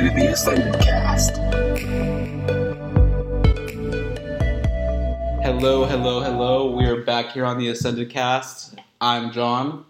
to the Ascended Cast. Hello, hello, hello. We are back here on the Ascended Cast. I'm John.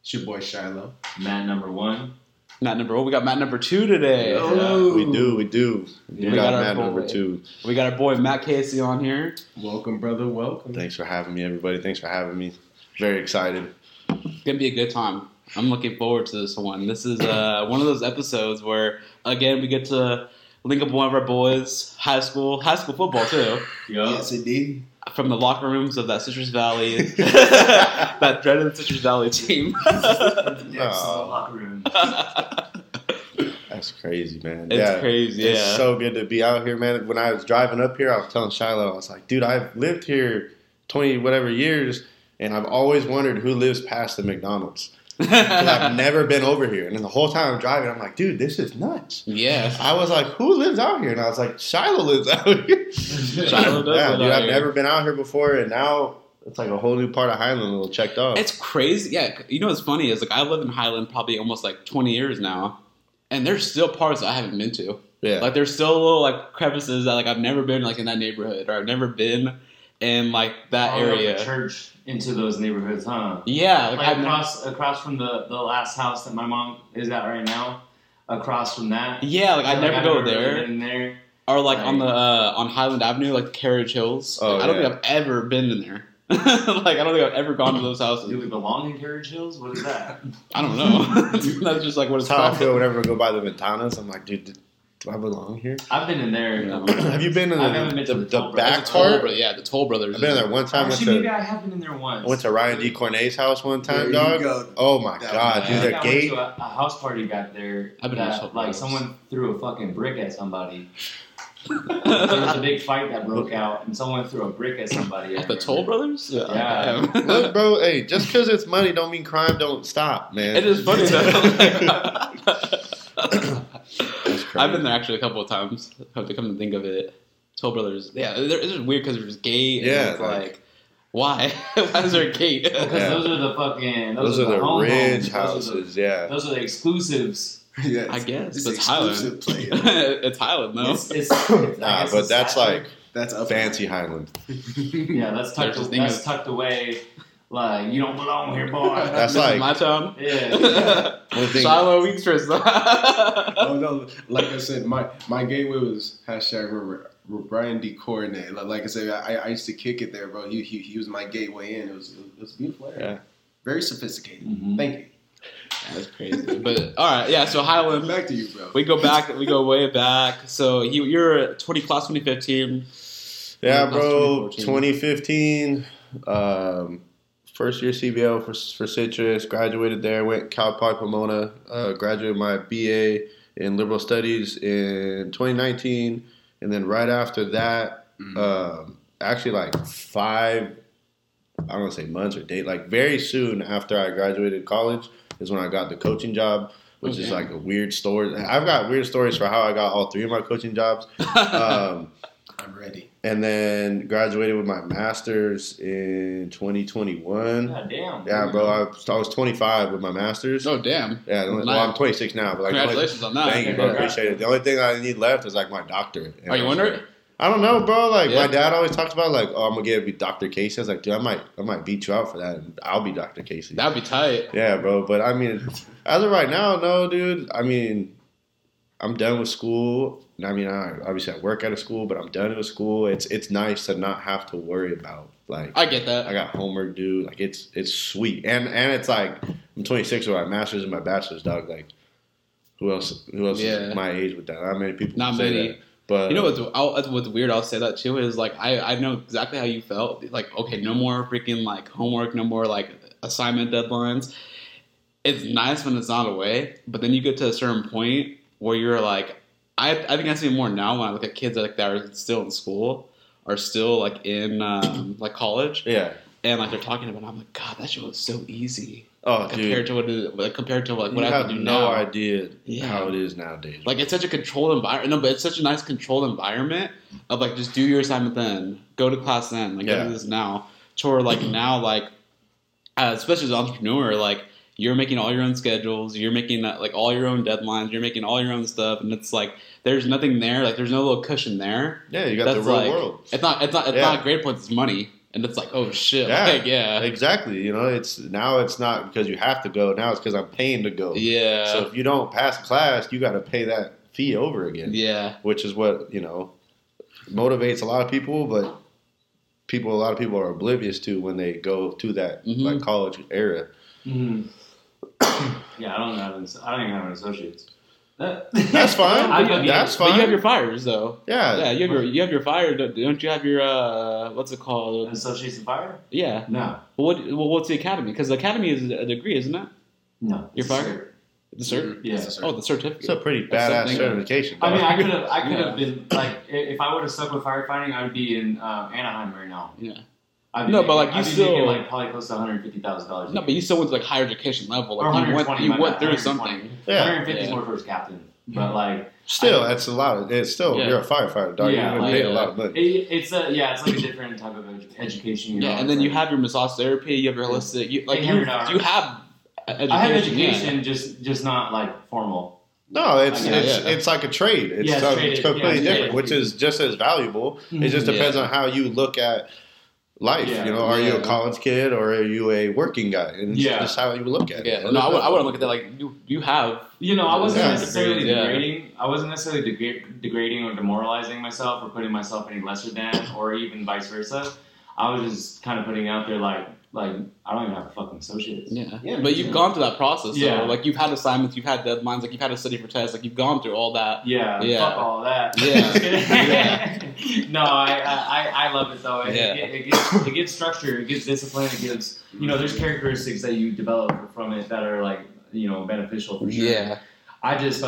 It's your boy Shiloh. Matt number one. We got Matt number two today. Oh, yeah. We do. We got Matt number two. We got our boy Matt Casey on here. Welcome, brother. Welcome. Thanks for having me, everybody. Very excited. It's going to be a good time. I'm looking forward to this one. This is one of those episodes where, again, we get to link up one of our boys, high school football, too. Yes, indeed. From the locker rooms of that Citrus Valley, that dreaded Citrus Valley team. Yes, locker room. That's crazy, man. It's crazy. It's so good to be out here, man. When I was driving up here, I was telling Shiloh, I was like, dude, I've lived here 20-whatever years, and I've always wondered who lives past the McDonald's. I've never been over here, and then the whole time I'm driving, I'm like, dude, this is nuts. Yeah, I was like, who lives out here? And I was like, Shiloh lives out here. I've never been out here before, and now it's like a whole new part of Highland, a little checked off. It's crazy. Yeah, you know what's funny is, like, I live in Highland probably almost like 20 years now, and there's still parts I haven't been to. Yeah, like there's still little like crevices that like I've never been like in that neighborhood, or I've never been in like that area. Church. Into those neighborhoods, huh? Yeah. Like across from the last house that my mom is at right now, across from that. Yeah, like I never go there. Or like on the on Highland Avenue, like Carriage Hills. Oh, like, I don't think I've ever been in there. Like I don't think I've ever gone to those houses. Do we belong in Carriage Hills? What is that? I don't know. That's just like what it's called. I feel whenever I go by the Ventanas, I'm like, dude, do I belong here? I've been in there. No. Have you been in the back part? Yeah, the Toll Brothers. I've been in there one time. Actually, maybe I have been in there once. I went to Ryan D. Cornet's house one time, dog. Oh, my God. Dude, that gate. I went to a house party got there. I've been that, like, someone threw a fucking brick at somebody. There was a big fight that broke out, and someone threw a brick at somebody. At the Toll Brothers? Yeah. Look, bro, hey, just because it's money don't mean crime don't stop, man. It is funny, though. I've been there actually a couple of times. Have to come to think of it, Toll Brothers. Yeah, it's just weird because there's gate. Yeah, it's like why? Why is there a gate? Because those are the fucking those are the ridge houses. Those are the exclusives. Yeah, I guess it's Highland. Play, yeah. It's Highland though. But that's Highland. Like that's up fancy Highland. Yeah, that's tucked away. Like, you don't belong here, boy. That's like my town. Yeah. Shiloh Weekstress. Oh, no. Like I said, my gateway was # Brian D. Cornet. Like I said, I used to kick it there, bro. He was my gateway in. It was beautiful area. Yeah. Very sophisticated. Mm-hmm. Thank you. That's crazy. But, all right. Yeah, so Highland. Back to you, bro. We go way back. So, you're class 2015. Yeah, bro. 2015. First year CBL for Citrus, graduated there, went Cal Poly Pomona, graduated my BA in Liberal Studies in 2019, and then right after that, actually like 5, I don't want to say months or date, like very soon after I graduated college is when I got the coaching job, which is like a weird story. I've got weird stories for how I got all 3 of my coaching jobs. I'm ready. And then graduated with my master's in 2021. God damn. Yeah, bro. I was 25 with my master's. Oh, damn. Yeah. I'm 26 now. But like, congratulations on that. Thank you, bro. Appreciate it. The only thing I need left is like my doctorate. Are you wondering? I don't know, bro. Like my dad always talks about, like, oh, I'm gonna be Dr. Casey. I was like, dude, I might beat you out for that, and I'll be Dr. Casey. That'd be tight. Yeah, bro. But I mean, as of right now, no, dude. I mean, I'm done with school. I mean, obviously I work out of school, but I'm done with school. It's nice to not have to worry about, like, I get that. I got homework due. Like it's sweet. And it's like I'm 26 with my master's and my bachelor's, dog. Like who else is my age with that? Not many people. Not many. That. But you know what's weird? I'll say that too. Is like I know exactly how you felt. Like, okay, no more freaking like homework, no more like assignment deadlines. It's nice when it's not away, but then you get to a certain point where you're like. I think I see more now when I look at kids that, like, that are still in school, are still like in like college. Yeah, and like they're talking about it. I'm like, God, that shit was so easy. Oh, compared dude. To what like compared to like what you I have to do no now. No idea how it is nowadays. Like it's such a controlled environment. No, but it's such a nice controlled environment of like just do your assignment then go to class then like do this now. To where like now like especially as an entrepreneur like you're making all your own schedules, you're making like all your own deadlines, you're making all your own stuff, and it's like there's nothing there, like there's no little cushion there. Yeah, you got that's the real like, world. It's not grade points, it's money. And it's like, oh shit, yeah, like, yeah, exactly. You know, it's not because you have to go. Now it's because I'm paying to go. Yeah. So if you don't pass class, you got to pay that fee over again. Yeah. Which is what, you know, motivates a lot of people, but a lot of people are oblivious to when they go to that like college era. Mm-hmm. Yeah, I don't even have an associate's. That's fine. That's fine. But you have your fires, though. Yeah. Yeah. You have your fire. Don't you have your what's it called? An associate's in fire. Yeah. No. What's the academy? Because the academy is a degree, isn't it? No. Your fire. The cert. Yeah. Oh, the certificate. It's a pretty badass certification. Though. I mean, I could have been like, if I would have stuck with firefighting, I'd be in Anaheim right now. Yeah. I'd be like probably close to $150,000. No, but you still went to like higher education level. Like you went through something. Yeah. 150 is more for his captain, but like still, that's a lot. It's still you're a firefighter, dog. Yeah, you paid a lot of money. It's like a different type of education. You know, and then you have your massage therapy. You have your holistic. You have education. I have education, just not like formal. No, it's like a trade. It's completely different, which is just as valuable. It just depends on how you look at life, you know, are you a college kid or are you a working guy? And it's just how you look at it. Yeah, no, I wouldn't look at that like you have. You know, I wasn't necessarily degrading. I wasn't necessarily degrading or demoralizing myself or putting myself any lesser than, or even vice versa. I was just kind of putting out there like I don't even have fucking associates. Yeah, yeah. But you've gone through that process. Yeah, so, like you've had assignments, you've had deadlines, like you've had to study for tests, like you've gone through all that. Yeah, yeah. Fuck all that. Yeah. No, I love it though. Yeah. It gives structure, it gives discipline, it gives, you know, there's characteristics that you develop from it that are like, you know, beneficial for sure. Yeah. I just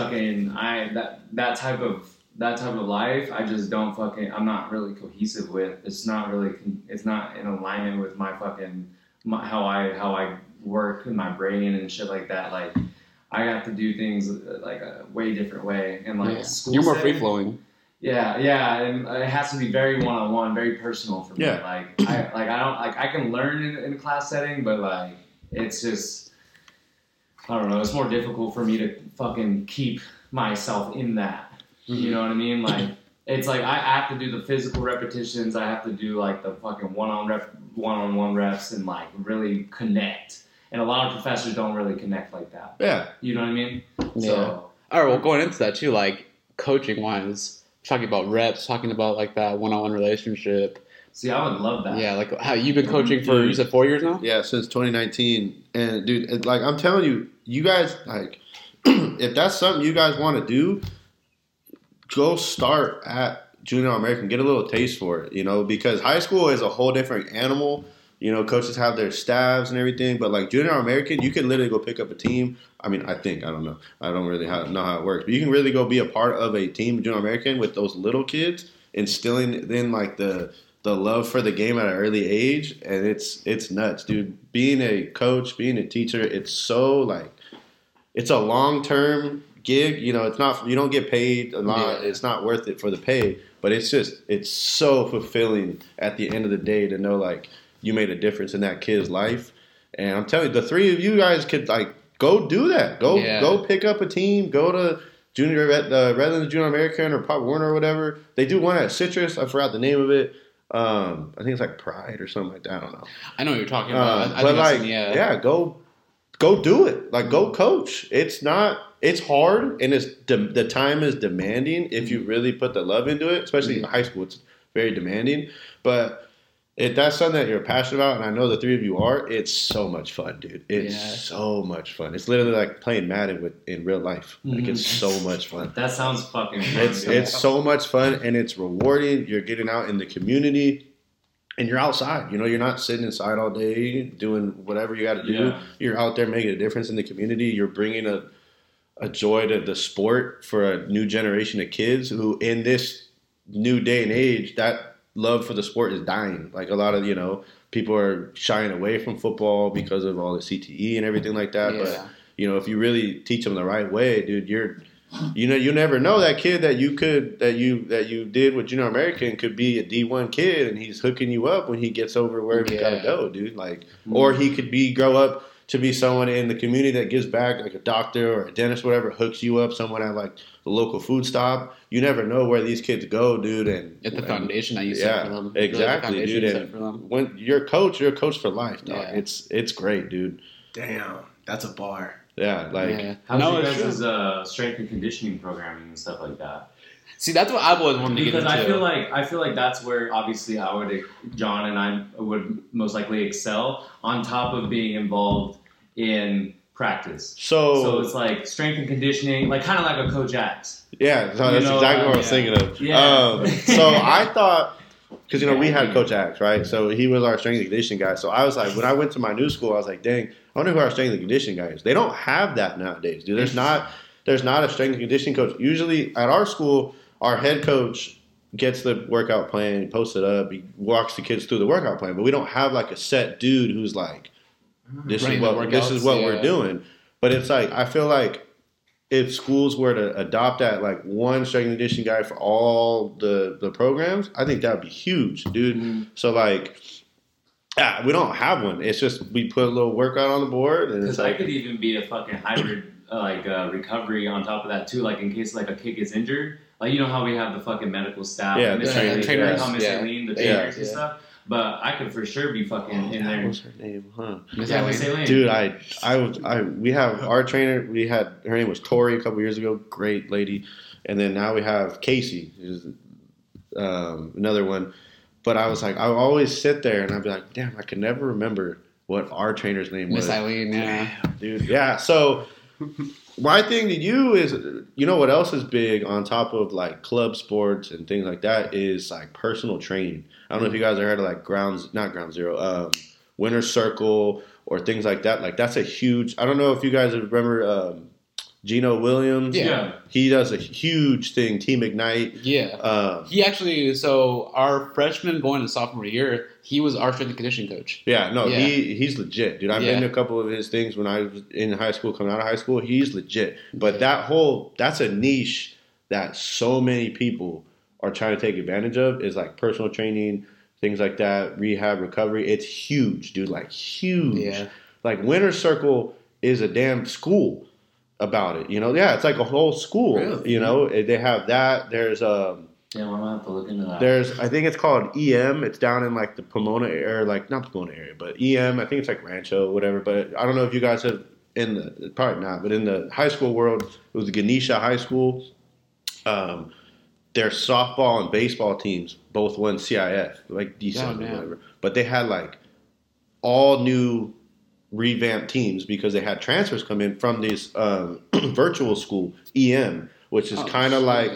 that type of life, I just don't I'm not really cohesive with. It's not in alignment with my how I work in my brain and shit like that. Like I have to do things like a way different way and like school. You're more free flowing. Yeah, yeah, and it has to be very one-on-one, very personal for me. Yeah. I can learn in a class setting, but like it's just, I don't know, it's more difficult for me to fucking keep myself in that. Mm-hmm. You know what I mean? Like it's like I have to do the physical repetitions, I have to do like the fucking one-on-one reps and like really connect. And a lot of professors don't really connect like that. Yeah. You know what I mean? Yeah. So, all right, well, going into that too, like coaching-wise, talking about reps, talking about like that one-on-one relationship. See, I would love that. Yeah, like how you've been coaching for, you said 4 years now? Yeah, since 2019. And dude, like I'm telling you, you guys, like if that's something you guys want to do, go start at Junior American. Get a little taste for it, you know, because high school is a whole different animal. You know, coaches have their staffs and everything, but like Junior American, you can literally go pick up a team. I mean, I don't know. I don't really know how it works, but you can really go be a part of a team, Junior American, with those little kids, instilling then like the love for the game at an early age, and it's nuts, dude. Being a coach, being a teacher, it's so like it's a long-term gig. You know, it's not, you don't get paid a lot. Yeah. It's not worth it for the pay, but it's so fulfilling at the end of the day to know like you made a difference in that kid's life. And I'm telling you, the three of you guys could like go do that. Go pick up a team. Go to Junior Redlands Junior American or Pop Warner or whatever. They do one at Citrus. I forgot the name of it. I think it's like Pride or something like that. I don't know. I know what you're talking about. Go do it. Like go coach. It's hard and the time is demanding if you really put the love into it. Especially in high school, it's very demanding. But if that's something that you're passionate about, and I know the three of you are, it's so much fun, dude. It's so much fun. It's literally like playing Madden in real life. Like it's so much fun. That sounds fucking fun. It's so much fun, and it's rewarding. You're getting out in the community, and you're outside. You know, you're not sitting inside all day doing whatever you got to do. Yeah. You're out there making a difference in the community. You're bringing a joy to the sport for a new generation of kids who, in this new day and age, that love for the sport is dying. Like a lot of, you know, people are shying away from football because of all the CTE and everything like that. Yeah. But, you know, if you really teach them the right way, dude, you never know that kid that you did with Junior American could be a D1 kid and he's hooking you up when he gets over wherever you gotta go, dude. Like, or he could grow up to be someone in the community that gives back, like a doctor or a dentist, whatever, hooks you up, someone at like the local food stop. You never know where these kids go, dude. And it's the foundation that you set for them. Exactly, the dude. And when you're a coach for life, dog. Yeah. It's great, dude. Damn, that's a bar. Yeah, like how much is strength and conditioning programming and stuff like that? See, that's what I've always wanted to get into. Because I feel like that's where obviously John and I would most likely excel on top of being involved in practice. So it's like strength and conditioning, like kind of like a Coach Axe. Yeah, so that's exactly what I was thinking of. Yeah. So I thought, because we had Coach Axe, right? So he was our strength and conditioning guy. So I was like, when I went to my new school, I was like, dang, I wonder who our strength and conditioning guy is. They don't have that nowadays, dude. There's not a strength and conditioning coach. Usually at our school, our head coach gets the workout plan, he posts it up, he walks the kids through the workout plan. But we don't have like a set dude who's like, this is what we're doing. But it's like, I feel like if schools were to adopt that, like one strength and conditioning guy for all the programs, I think that would be huge, dude. Mm-hmm. So like, we don't have one. It's just we put a little workout on the board. And it's like, I could even be a fucking hybrid recovery on top of that too. Like in case like a kid gets injured. Like, you know how we have the fucking medical staff, the trainers and stuff? But I could for sure be fucking in there. What's her name, huh? Miss Elaine. Dude, we have our trainer, her name was Tori a couple years ago, great lady. And then now we have Casey, who's another one. But I was like, I would always sit there and I'd be like, damn, I could never remember what our trainer's name was. Miss Eileen, yeah. Dude, yeah, so... My thing to you is, you know what else is big on top of like club sports and things like that is like personal training. I don't know if you guys have heard of like Winter's Circle or things like that. Like that's a huge, I don't know if you guys remember Gino Williams. Yeah. He does a huge thing, Team Ignite. Yeah. So our freshman going to sophomore year, he was our strength and conditioning coach. Yeah, no, yeah. He's legit, dude. I've been to a couple of his things when I was in high school, coming out of high school. He's legit. But that's a niche that so many people are trying to take advantage of is like personal training, things like that, rehab, recovery. It's huge, dude, like huge. Yeah. Like Winner's Circle is a damn school about it, it's like a whole school. Really? They have that. There's I'm gonna have to look into that. There's, I think it's called EM. It's down in like the Pomona area, or like not Pomona area, but EM. I think it's like Rancho, whatever. But I don't know if you guys have probably not, but in the high school world, it was Ganesha High School. Their softball and baseball teams both won CIF, like D7 or whatever. But they had like all new revamped teams because they had transfers come in from this virtual school, EM. Which is kind of like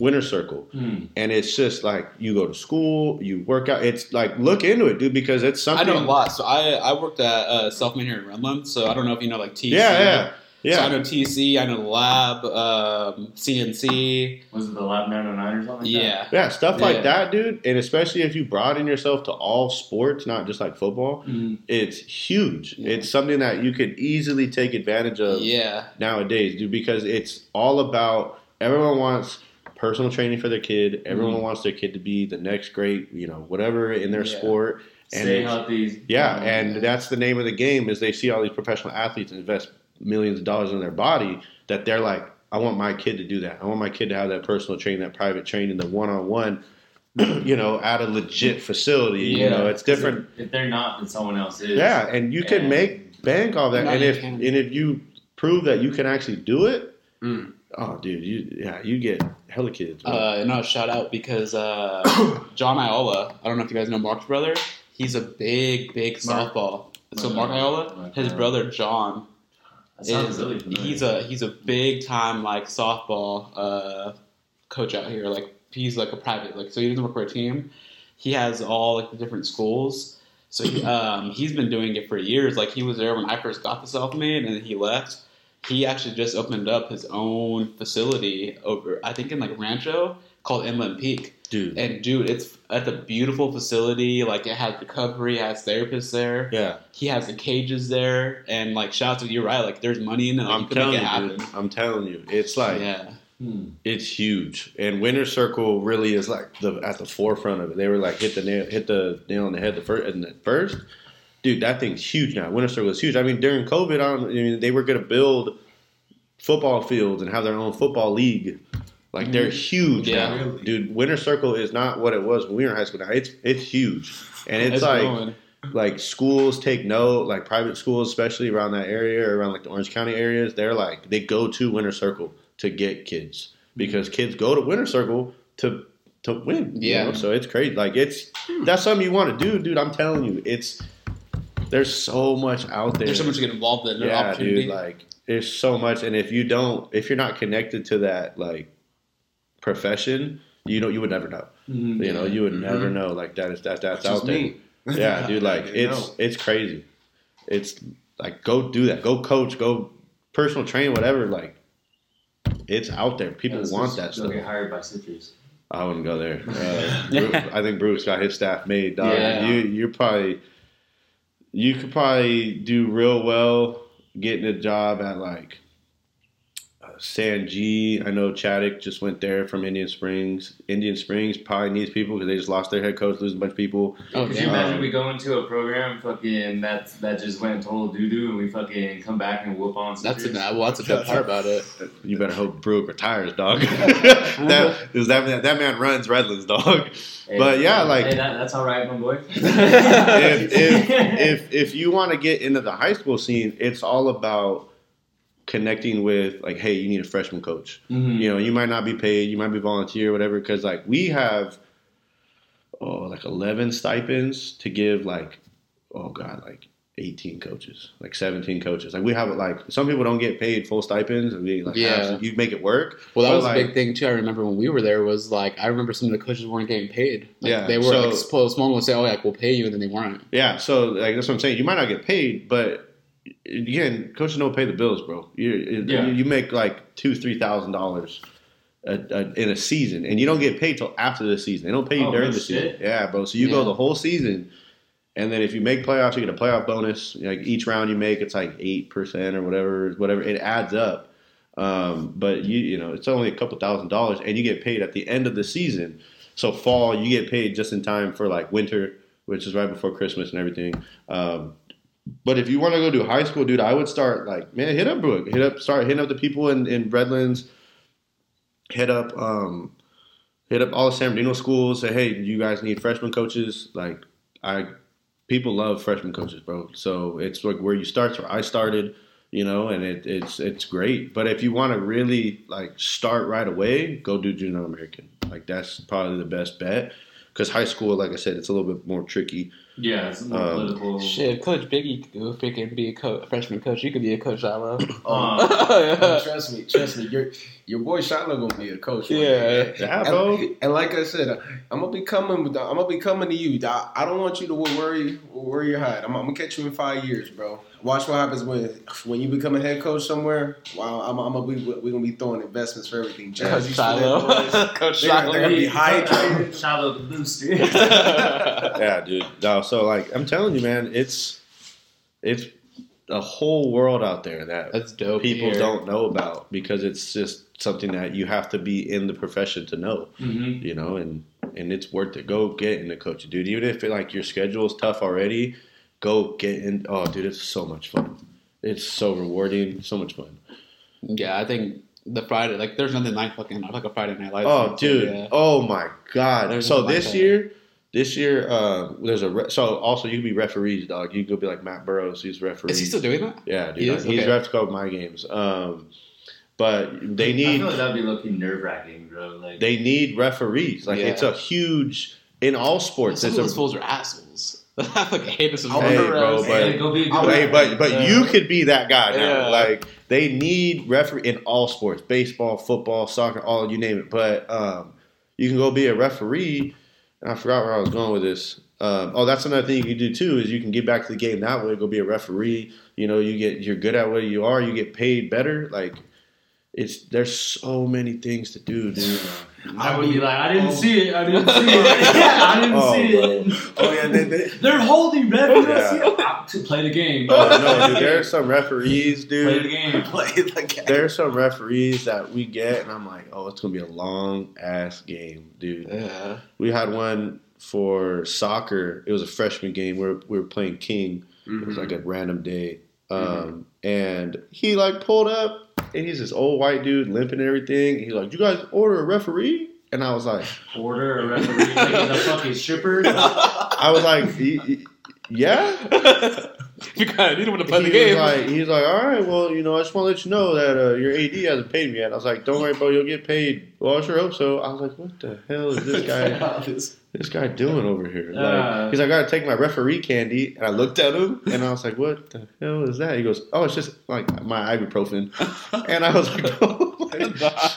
Winner's Circle. Mm. And it's just like you go to school, you work out. It's like, look into it, dude, because it's something. I know a lot. So I worked at Selfman here in Redlands. So I don't know if you know like TC. Yeah. So I know TC, I know the lab, CNC. Was it the lab 909 or something like that? Yeah, stuff like that, dude. And especially if you broaden yourself to all sports, not just like football, it's huge. Yeah. It's something that you could easily take advantage of nowadays, dude, because it's all about everyone wants personal training for their kid. Everyone wants their kid to be the next great, whatever in their sport. And stay healthy. Yeah, and that's the name of the game is they see all these professional athletes invest millions of dollars in their body that they're like, I want my kid to do that. I want my kid to have that personal training, that private training, the one-on-one, at a legit facility. Yeah. It's different. If they're not, then someone else is. Yeah, and you can make bank off that. And if you prove that you can actually do it, oh, dude, you get hella kids. Shout out because John Iola, I don't know if you guys know Mark's brother. He's a big softball. So Mark Iola, his brother John, really he's a big time like softball coach out here. Like he's like a private so he doesn't work for a team. He has all like the different schools. So he's been doing it for years. Like he was there when I first got the self-made, and then he left. He actually just opened up his own facility over I think in like Rancho called Inland Peak. Dude. And dude, it's a beautiful facility. Like it has recovery, it has therapists there. Yeah. He has the cages there, and like shout out to you, right? Like there's money in it. I'm telling you, dude. I'm telling you, it's like it's huge. And Winner's Circle really is like at the forefront of it. They were like hit the nail on the head at first. dude, that thing's huge now. Winter Circle is huge. I mean, during COVID, they were going to build football fields and have their own football league. Like, they're huge now. Really. Dude, Winter Circle is not what it was when we were in high school now. It's huge. And it's like going. Like, schools take note, like private schools, especially around that area, or around like the Orange County areas, they go to Winter Circle to get kids, because kids go to Winter Circle to win. Yeah. You know? So it's crazy. Like, that's something you want to do, dude. I'm telling you, there's so much out there. There's so much to get involved in. Yeah, opportunity. Dude. Like, there's so much. And if you're not connected to that, like, profession, you would never know. Mm-hmm. You know, you would never know. Like, that's out there. Me. Yeah, dude, like, it's crazy. It's like, go do that. Go coach, go personal train, whatever. Like, it's out there. People want that stuff. Don't get hired by Citrus. I wouldn't go there. I think Bruce got his staff made, dog. Yeah. You could probably do real well getting a job at, like, San G. I know Chaddick just went there from Indian Springs. Indian Springs probably needs people because they just lost their head coach, losing a bunch of people. Oh, could you imagine we go into a program that just went total doo-doo, and we fucking come back and whoop on Citrus? That's a bad part about it. You better hope Brooke retires, dog. that man runs Redlands, dog. Hey, but yeah, like... Hey, that's all right, my boy. if you want to get into the high school scene, it's all about connecting with, like, hey, you need a freshman coach. Mm-hmm. You know, you might not be paid, you might be volunteer, whatever, because, like, we have 11 stipends to give, like, 18 coaches, like 17 coaches. Like, we have, like, some people don't get paid full stipends, and we, like, you make it work. Well, that was a big thing too. I remember when we were there was, like, I remember some of the coaches weren't getting paid. Like, they were someone would say, we'll pay you, and then they weren't. Yeah, so, like, that's what I'm saying. You might not get paid, but again, coaches don't pay the bills, bro. You make like $2,000-$3,000 in a season, and you don't get paid till after the season. They don't pay you during the season. Yeah, bro. So you go the whole season, and then if you make playoffs, you get a playoff bonus. Like, each round you make, it's like 8% or whatever. It adds up. But you know, it's only a couple $1,000, and you get paid at the end of the season. So fall, you get paid just in time for, like, winter, which is right before Christmas and everything. But if you want to go do high school, dude, I would start, like, man, hit up Brooke. Start hitting up the people in Redlands. Hit up all the San Bernardino schools. Say, hey, you guys need freshman coaches? Like, people love freshman coaches, bro. So it's like where you start, where I started, you know, and it's great. But if you want to really, like, start right away, go do Junior American. Like, that's probably the best bet. Because high school, like I said, it's a little bit more tricky. Yeah, it's more political. Shit, Coach Biggie could go freaking be a freshman coach. You could be a coach, Shiloh. Trust me. Your boy Shiloh gonna be a coach. Yeah, bro. And like I said, I'm gonna be coming to you. I don't want you to worry your hide. I'm gonna catch you in 5 years, bro. Watch what happens when you become a head coach somewhere. Wow, we're gonna be throwing investments for everything. Coach Shiloh, they're gonna be hydrated. Shiloh the booster. Yeah, dude. No, so, like, I'm telling you, man, it's a whole world out there that's dope people don't know about, because it's just something that you have to be in the profession to know, you know, and it's worth it. Go get into coaching, dude. Even if your schedule's tough already, go get in. Oh, dude, it's so much fun. It's so rewarding. So much fun. Yeah, I think the Friday, like, there's nothing like fucking like a Friday Night Live. Oh, dude. Yeah. Oh my God. There's so this year, there's a also you can be referees, dog. You could be like Matt Burrows. He's referees. Is he still doing that? Yeah, dude. He's ref to call my games. But they need. I feel like that'd be looking nerve wracking, bro. Like, they need referees. Like, it's a huge in all sports. Those fools are assholes. I fucking hate this. Hey, bro, but you could be that guy now. Yeah. Like, they need referee in all sports: baseball, football, soccer, all, you name it. But you can go be a referee. I forgot where I was going with this. That's another thing you can do too, is you can get back to the game that way. Go be a referee. You know, you're good at what you are. You get paid better. Like, there's so many things to do, dude. I would be like, I didn't see it. Yeah, I didn't see it. Oh yeah, they're holding referees to play the game. No, dude, there are some referees, dude. Play the game. There are some referees that we get, and I'm like, it's gonna be a long ass game, dude. Yeah. We had one for soccer, it was a freshman game. We were playing King. Mm-hmm. It was like a random day. And he like pulled up, and he's this old white dude limping and everything. And he's like, "You guys order a referee?" And I was like, "Order a referee? Like a fucking stripper?" I was like, "Yeah." You kind of need him to play the game. He's like, all right, well, you know, I just want to let you know that your AD hasn't paid me yet. I was like, don't worry, bro, you'll get paid. Well, I sure hope so. I was like, what the hell is this guy? This guy doing over here? Like, he's like, I gotta take my referee candy, and I looked at him, and I was like, what the hell is that? He goes, oh, it's just like my ibuprofen, and I was like, oh my god,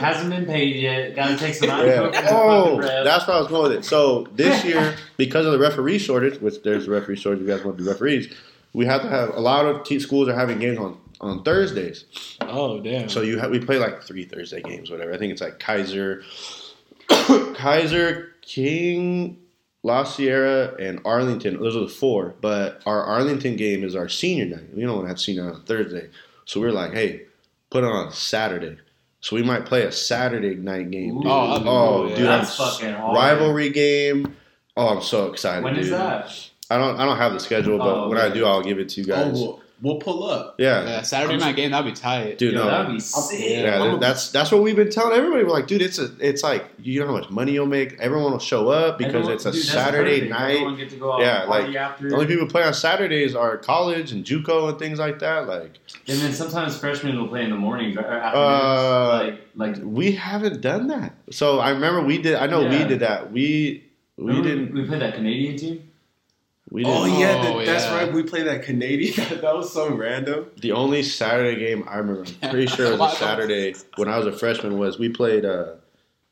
hasn't been paid yet. Gotta take some ibuprofen. Yeah. Oh, that's where I was going with it. So this year, because of the referee shortage, which there's a referee shortage, you guys want to be referees, we have to have a lot of schools are having games on Thursdays. Oh damn! So we play like 3 Thursday games, whatever. I think it's like Kaiser, King, La Sierra, and Arlington. Those are the 4. But our Arlington game is our senior night. We don't want to have senior night on Thursday. So we're like, hey, put it on Saturday. So we might play a Saturday night game. Dude. Dude, that's fucking awesome. Rivalry game. Oh, I'm so excited. When is that? I don't have the schedule, but when I do, I'll give it to you guys. We'll pull up. Yeah, Saturday night game. That'd be tight, dude. No, that'd be sick. Yeah, that's what we've been telling everybody. We're like, dude, it's like you know how much money you'll make. Everyone will show up because it's a Saturday night. Everyone get to go out and party after. The only people who play on Saturdays are college and JUCO and things like that. Like, and then sometimes freshmen will play in the morning. Like we haven't done that. So I remember we did. I know we did that. We didn't. We played that Canadian team. That's right. We played that Canadian. That was so random. The only Saturday game I remember, I'm pretty sure it was a Saturday when I was a freshman, was we played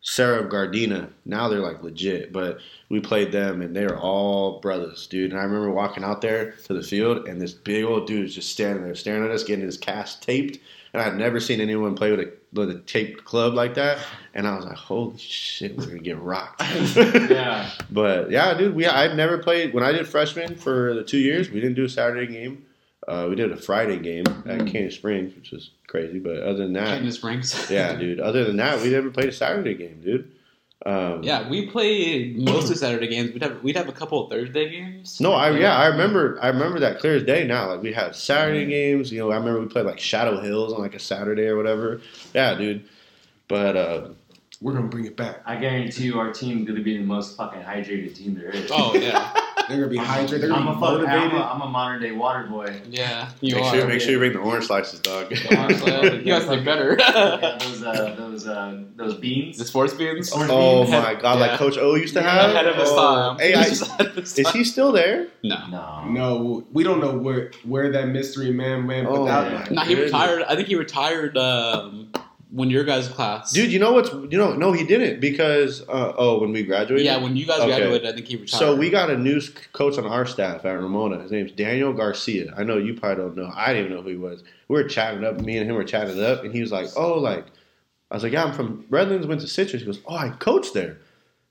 Sarah Gardena. Now they're like legit, but we played them, and they were all brothers, dude. And I remember walking out there to the field, and this big old dude is just standing there, staring at us, getting his cast taped. And I'd never seen anyone play with a taped club like that. And I was like, holy shit, we're going to get rocked. Yeah. But, yeah, dude, I've never played. When I did freshman for the 2 years, we didn't do a Saturday game. We did a Friday game at Canyon Springs, which is crazy. But other than that. Canyon Springs. Yeah, dude. Other than that, we never played a Saturday game, dude. Yeah, we played most of Saturday games. We'd have a couple of Thursday games. I remember that clear as day now. Like we had Saturday games. You know, I remember we played like Shadow Hills on like a Saturday or whatever. Yeah, dude. But we're gonna bring it back. I guarantee you, our team's gonna be the most fucking hydrated team there is. Oh yeah, they're gonna be hydrated. They're gonna be motivated. I'm a modern day water boy. Yeah, you make are. Make sure you bring the orange slices, dog. The orange slices. You guys look better. Yeah, those beans. The sports beans. My god, like Coach O used to have. Ahead of his time. Hey, is he still there? No. We don't know where that mystery man went. He retired. I think he retired. When your guys' class, dude, no, he didn't because when we graduated, when you guys graduated, I think he retired. So we got a new coach on our staff at Ramona. His name's Daniel Garcia. I know you probably don't know. I didn't even know who he was. Me and him were chatting it up, and he was like, I was like, yeah, I'm from Redlands, went to Citrus. He goes, oh, I coached there,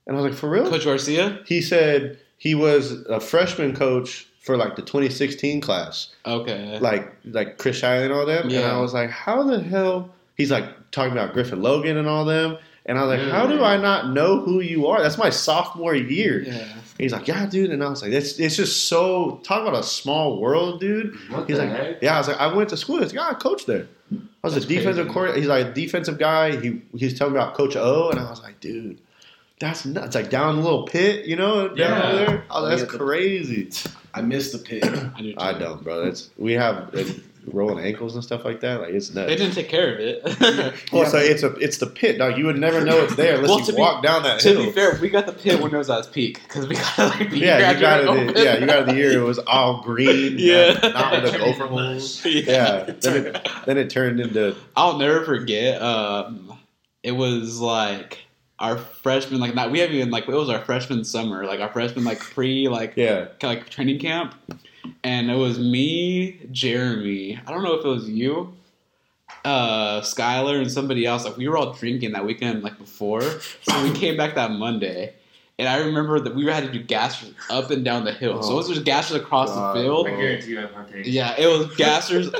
and I was like, for real, Coach Garcia? He said he was a freshman coach for like the 2016 class. Okay, like Chris Shiley and all them, and I was like, how the hell? He's like talking about Griffin Logan and all them. And I was like, how do I not know who you are? That's my sophomore year. Yeah. He's like, yeah, dude. And I was like, it's just so – talk about a small world, dude. I was like, I went to school. He's like, I coached there. I was a defensive coordinator. He's like a defensive guy. He's telling me about Coach O. And I was like, dude, that's nuts. Like down in a little pit, you know, down over there. I was like, that's crazy. I miss the pit. I don't, bro. We have – rolling ankles and stuff like that, like it's nuts. They didn't take care of it. So it's the pit, dog. You would never know it's there unless walk down that hill. To be fair, we got the pit when it was at its peak because we got like the you got the year it was all green, not with the gopher holes. Then it turned into. I'll never forget. It was like our freshman it was our freshman summer, like our freshman training camp. And it was me, Jeremy, I don't know if it was you, Skylar, and somebody else. Like, we were all drinking that weekend, like, before. So we came back that Monday. And I remember that we had to do gassers up and down the hill. So it was just gassers across the field. I guarantee you I partake. Yeah, it was gassers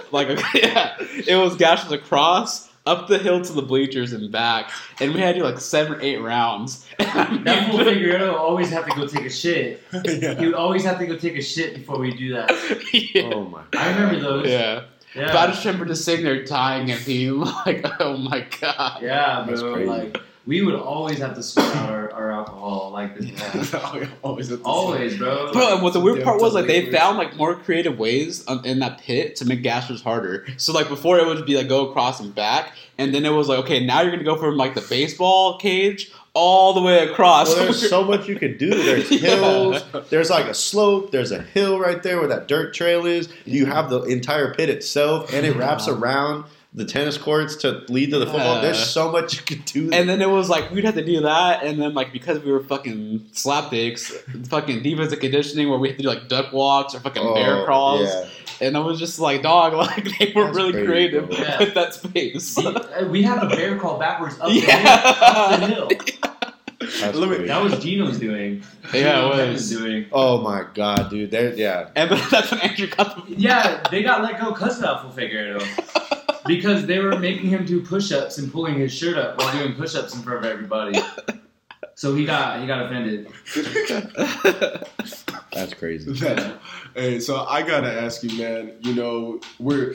across, up the hill to the bleachers and back, and we had to do like 7 or 8 rounds. That fool Figueroa would always have to go take a shit. Yeah. He would always have to go take a shit before we do that. Yeah. Oh my God. I remember those. Yeah. Yeah. But I just remember just sitting there tying and being like, oh my God. Yeah, bro. Like, we would always have to sweat out our alcohol like this. Yeah. always, bro. Bro, and what the weird part was, like, they found like more creative ways in that pit to make gassers harder. So like before it would be like go across and back, and then it was like, okay, now you're gonna go from like the baseball cage all the way across. Well, there's so much you could do. There's hills. There's like a slope. There's a hill right there where that dirt trail is. You have the entire pit itself, and it wraps around the tennis courts to lead to the football. There's so much you could do. And then it was like, we'd have to do that. And then like, because we were fucking slap dicks, fucking defensive conditioning where we had to do like duck walks or fucking bear crawls. Yeah. And I was just like, dog, like they were really creative with that space. We had a bear crawl backwards up the hill. That was Gino's doing. Yeah, it was. Doing. Oh my God, dude. And that's when Andrew got the they got let go because of that full figure. Because they were making him do push-ups and pulling his shirt up while doing push-ups in front of everybody. So he got offended. That's crazy. Yeah. Hey, so I gotta ask you, man. You know, we're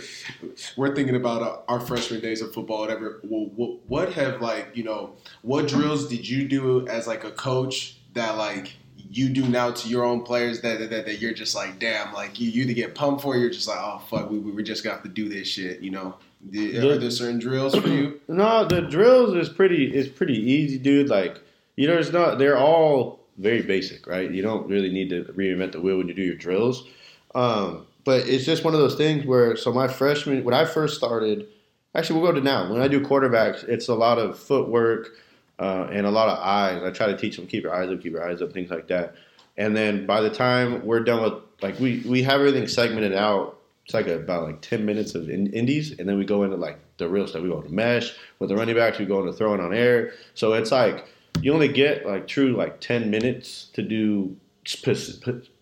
thinking about our freshman days of football, whatever. Well, what have what drills did you do as like a coach that like you do now to your own players that you're just like, damn, like you either get pumped for, or you're just like, oh fuck, we just gonna have to do this shit, you know. Are there certain drills for you? No, the drills is pretty easy, dude. Like, you know, they're all very basic, right? You don't really need to reinvent the wheel when you do your drills. But it's just one of those things where, so my freshman, when I first started, actually we'll go to now. When I do quarterbacks, it's a lot of footwork and a lot of eyes. I try to teach them, keep your eyes up, things like that. And then by the time we're done with, like we have everything segmented out. It's like about 10 minutes of indies, and then we go into like the real stuff. We go into mesh with the running backs. We go into throwing on air. So it's like you only get like true like 10 minutes to do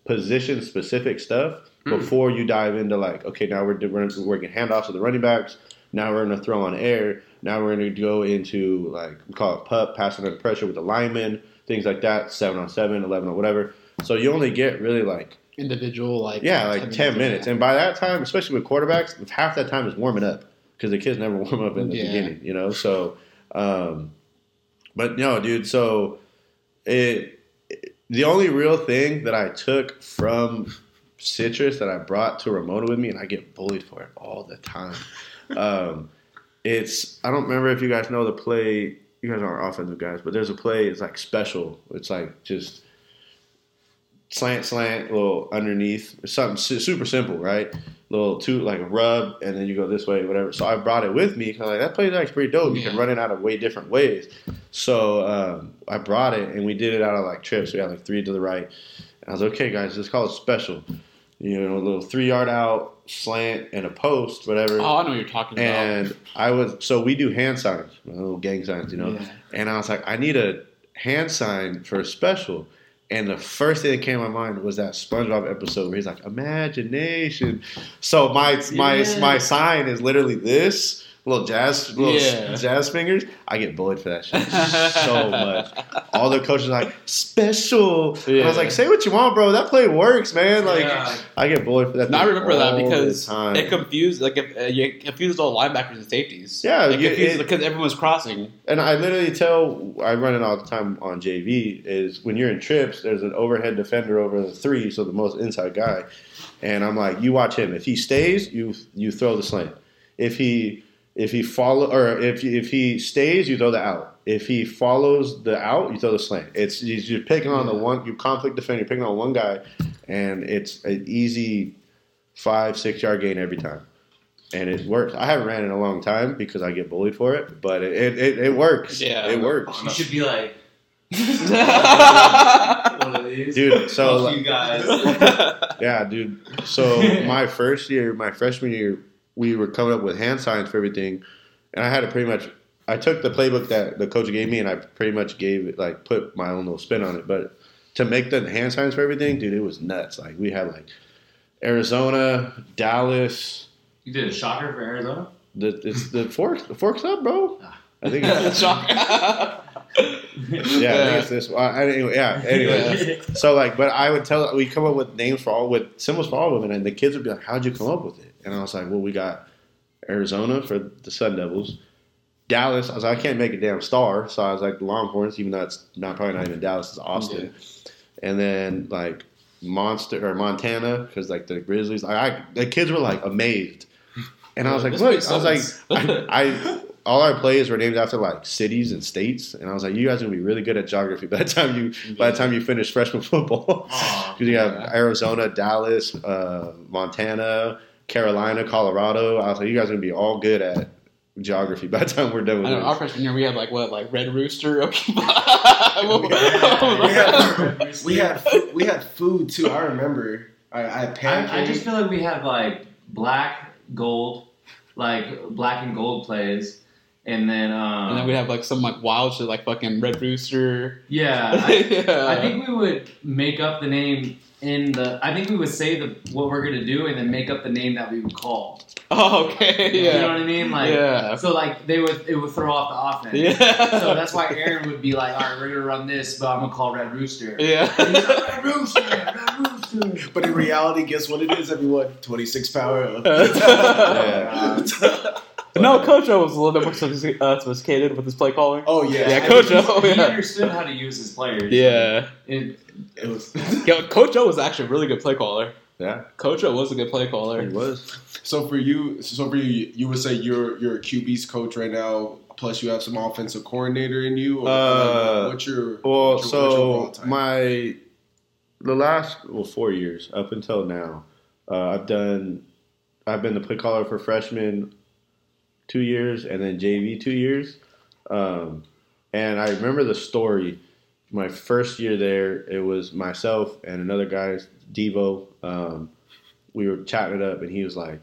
position specific stuff before you dive into like, okay, now we're working handoffs with the running backs. Now we're going to throw on air. Now we're going to go into like we call it PUP, passing under pressure with the linemen, things like that, 7-on-7, 11 or whatever. So you only get really like individual, like, yeah, like 10 minutes. And by that time, especially with quarterbacks, half that time is warming up because the kids never warm up in the beginning, you know? So, but no, dude, so the only real thing that I took from Citrus that I brought to Ramona with me, and I get bullied for it all the time. I don't remember if you guys know the play, you guys aren't offensive guys, but there's a play, it's like special. It's like just Slant, little underneath, something super simple, right? Little two, like a rub, and then you go this way, whatever. So I brought it with me because I'm like, that play is actually pretty dope. You can run it out of way different ways. So I brought it, and we did it out of like trips. We had like 3 to the right. And I was like, okay, guys, let's call it special. You know, a little 3-yard out, slant, and a post, whatever. Oh, I know what you're talking about. And so we do hand signs, little gang signs, you know. Yeah. And I was like, I need a hand sign for a special. And the first thing that came to my mind was that SpongeBob episode where he's like, imagination. So my sign is literally this, little jazz fingers. I get bullied for that shit so much. All the coaches are like, special. Yeah. And I was like, say what you want, bro. That play works, man. Like, I get bullied for that. No, I remember that because it confused, like, it confused all linebackers and safeties. Yeah. It because everyone's crossing. And I literally I run it all the time on JV, is when you're in trips, there's an overhead defender over the 3, so the most inside guy. And I'm like, you watch him. If he stays, you throw the slant. If he stays, you throw the out. If he follows the out, you throw the slant. It's you're picking on the one. You conflict defend. You're picking on one guy, and it's an easy 5-6 yard gain every time, and it works. I haven't ran in a long time because I get bullied for it, but it works. Yeah, it works. You should be like one of these, dude. So like, you guys, yeah, dude. So my freshman year, we were coming up with hand signs for everything, and I had to I took the playbook that the coach gave me, and I pretty much gave it, like, put my own little spin on it. But to make the hand signs for everything, dude, it was nuts. Like, we had, like, Arizona, Dallas. You did a shocker for Arizona? The fork's up, bro. I think it's I think it's this one. Anyway. So, like, but I would tell, we come up with names for all, with symbols for all women, and the kids would be like, how'd you come up with it? And I was like, well, we got Arizona for the Sun Devils. Dallas, I was like, I can't make a damn star. So I was like, Longhorns, even though it's not probably not even Dallas, it's Austin. Yeah. And then, like, Montana, because, like, the Grizzlies. The kids were, like, amazed. And I was like, look, all our plays were named after, like, cities and states. And I was like, you guys are going to be really good at geography by the time you finish freshman football. Because you got Arizona, Dallas, Montana, Carolina, Colorado. I was like, you guys are going to be all good at geography by the time we're done with it. Our freshman year, we had, like, Red Rooster? Okay. we had food, too. I remember. I had pancakes. I just feel like we have, like, black and gold plays. And then we'd have, like, some, like, wild shit, like, fucking Red Rooster. Yeah. I think we would make up the name what we're going to do and then make up the name that we would call. Oh, okay. Yeah. You know what I mean? Like, yeah. So, like, it would throw off the offense. Yeah. So that's why Aaron would be like, all right, we're going to run this, but I'm going to call Red Rooster. Yeah. And he's like, Red Rooster. But in reality, guess what it is, everyone? 26 power. Yeah. No, Coach O was a little bit more sophisticated with his play calling. Oh, yeah. Yeah, Coach O. He understood how to use his players. Yeah. It was. Coach O was actually a really good play caller. Yeah. Coach O was a good play caller. He was. So for you, you would say you're a QB's coach right now, plus you have some offensive coordinator in you? Or the last 4 years up until now, I've been the play caller for freshmen 2 years, and then JV 2 years. And I remember the story. My first year there, it was myself and another guy, Devo. We were chatting it up, and he was like,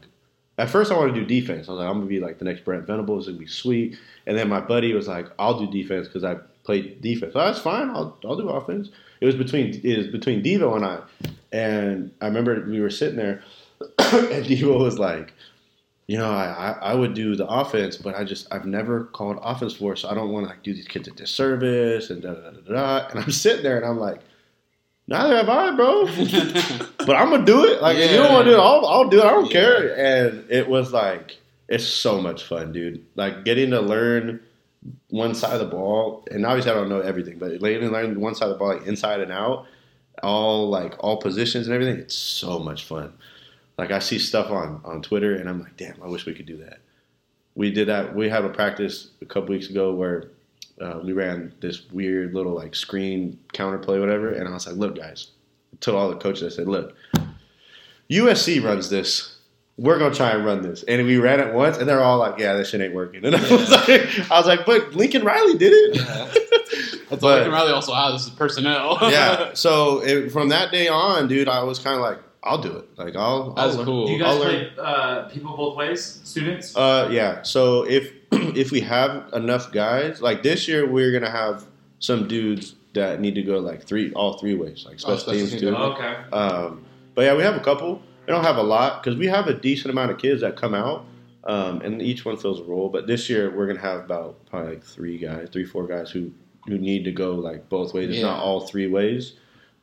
at first I want to do defense. I was like, I'm going to be like the next Brent Venables. It'll be sweet. And then my buddy was like, I'll do defense because I played defense. That's fine. I'll do offense. It was between Devo and I. And I remember we were sitting there, and Devo was like, you know, I would do the offense, but I've never called offense for, so I don't want to, like, do these kids a disservice and da-da-da-da-da. And I'm sitting there, and I'm like, neither have I, bro. But I'm going to do it. Like, if you don't want to do it, I'll do it. I don't care. And it was, like, it's so much fun, dude. Like, getting to learn one side of the ball, and obviously I don't know everything, but getting to learn one side of the ball, like, inside and out, all positions and everything, it's so much fun. Like, I see stuff on Twitter, and I'm like, damn, I wish we could do that. We did that. We had a practice a couple weeks ago where we ran this weird little, like, screen counterplay, whatever, and I was like, look, guys. I told all the coaches, I said, look, USC runs this. We're going to try and run this. And we ran it once, and they're all like, yeah, this shit ain't working. And I was like, but Lincoln Riley did it. That's all Lincoln Riley also has is personnel. Yeah. So from that day on, dude, I was kind of like, I'll do it. Like, That's cool. Do you guys play people both ways, students? Yeah. So if we have enough guys, like this year, we're gonna have some dudes that need to go like all three ways, like special teams too. Oh, okay. But yeah, we have a couple. We don't have a lot because we have a decent amount of kids that come out, and each one fills a role. But this year, we're gonna have about probably like three, four guys who need to go like both ways. Yeah. It's not all three ways,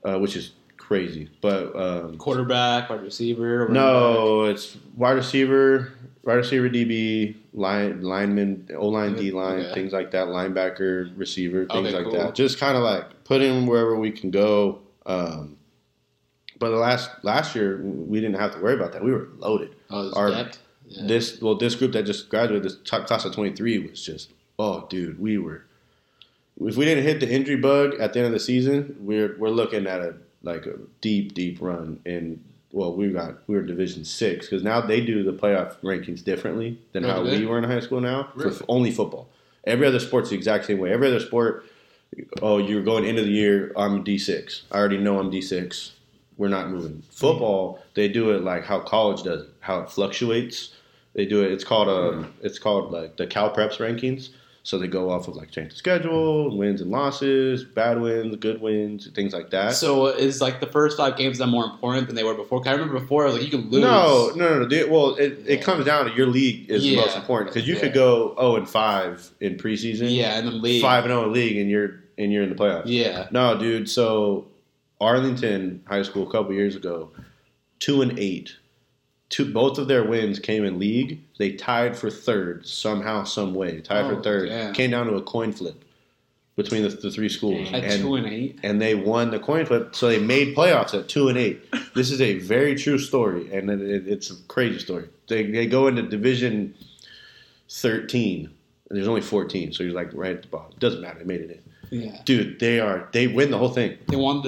which is crazy, but quarterback, wide receiver. No, it's wide receiver, DB, lineman, O-line, D-line, things like that. Linebacker, receiver, things like that. Just kind of like put in wherever we can go. But the last year, we didn't have to worry about that. We were loaded. This group that just graduated, this class of 23, was just we were. If we didn't hit the injury bug at the end of the season, we're looking at a deep, deep run. And, well, we were Division 6 because now they do the playoff rankings differently than how we were in high school now. Really? For only football. Every other sport's the exact same way. Every other sport, you're going into the year, I'm D6. I already know I'm D6. We're not moving. Football, they do it like how college does it, how it fluctuates. They do it. It's called like the Cal Preps rankings. So they go off of like change the schedule, wins and losses, bad wins, good wins, things like that. So is like the first 5 games then more important than they were before? Because I remember before, I was like, you can lose. No. Well, it comes down to your league is the most important, because you could go 0-5 in preseason. Yeah, in the league. 5-0 in league, and you're in the playoffs. Yeah. No, dude. So Arlington High School a couple years ago, 2-8. Both of their wins came in league. They tied for third somehow, some way. Damn. Came down to a coin flip between the 3 schools. At 2-8? And they won the coin flip, so they made playoffs at 2-8. This is a very true story, and it's a crazy story. They go into Division 13. There's only 14, so you're like right at the bottom. Doesn't matter. They made it in. Yeah. Dude, they win the whole thing. They won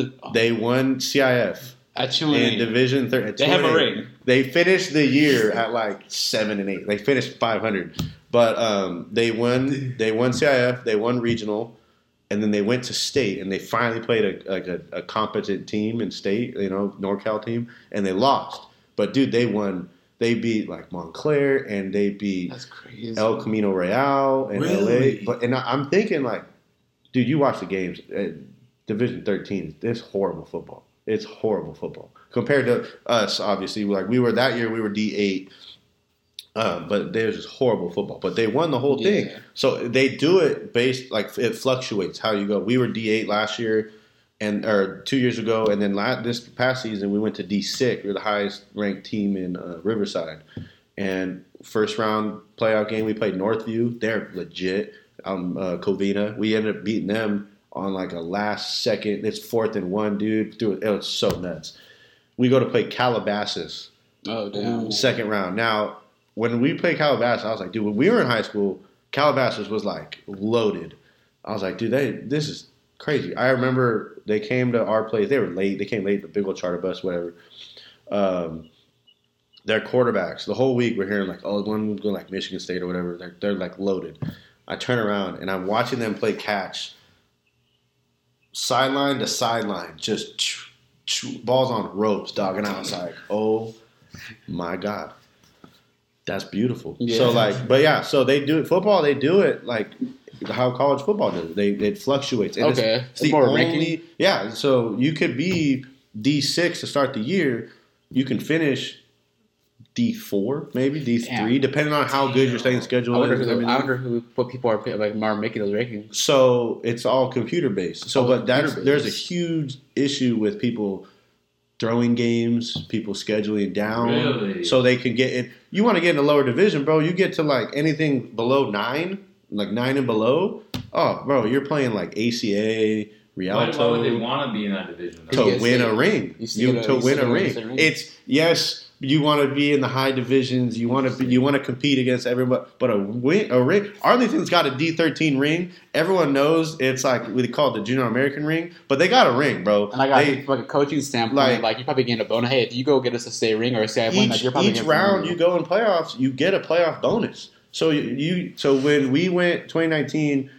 CIF. At 2-8. In Division 3. They have a ring. They finished the year at like 7-8. They finished 500. But they won CIF, they won regional, and then they went to state, and they finally played a competent team in state, NorCal team, and they lost. But dude, they won. They beat like Montclair, and they beat El Camino Real and LA. But I'm thinking like, dude, you watch the games. Division 13, it's horrible football. It's horrible football compared to us. Obviously, like we were that year, we were D8, but there's just horrible football. But they won the whole thing, so they do it based like it fluctuates how you go. We were D8 last year, or 2 years ago, and then this past season we went to D6. We were the highest ranked team in Riverside, and first round playoff game we played Northview. They're legit. Covina. We ended up beating them on like a last second, it's 4th-and-1, dude. Dude, it was so nuts. We go to play Calabasas. Oh, damn. Second round. Now, when we played Calabasas, I was like, dude, when we were in high school, Calabasas was like loaded. I was like, dude, this is crazy. I remember they came to our place. They were late. They came late, the big old charter bus, whatever. Their quarterbacks, the whole week we're hearing like, oh, one going like Michigan State or whatever. They're like loaded. I turn around, and I'm watching them play catch. Sideline to sideline, just balls on ropes, dog. And I was like, oh, my God. That's beautiful. Yeah. So, like, but, yeah, so they do it. Football, they do it like how college football does it. It fluctuates. And okay. It's more ranking. Yeah, so you could be D6 to start the year. You can finish D4, maybe D3, depending on how good your staying schedule is. I wonder what people are making those rankings. So it's all computer based. So, but there's a huge issue with people throwing games, people scheduling down, so they can get in. You want to get in a lower division, bro? You get to like anything below 9, like 9 and below. Oh, bro, you're playing like ACA. Reality. Why would they want to be in that division? To win a ring. To win a ring. It's you want to be in the high divisions. You want to compete against everybody. But a ring. Arlington's got a D13 ring. Everyone knows it's like we call it the Junior American ring. But they got a ring, bro. And I got a coaching stamp. Like you're probably getting a bonus. Hey, if you go get us a state ring or a state win, like you're probably getting a bonus. Each round you go in playoffs, you get a playoff bonus. So so when we went 2019.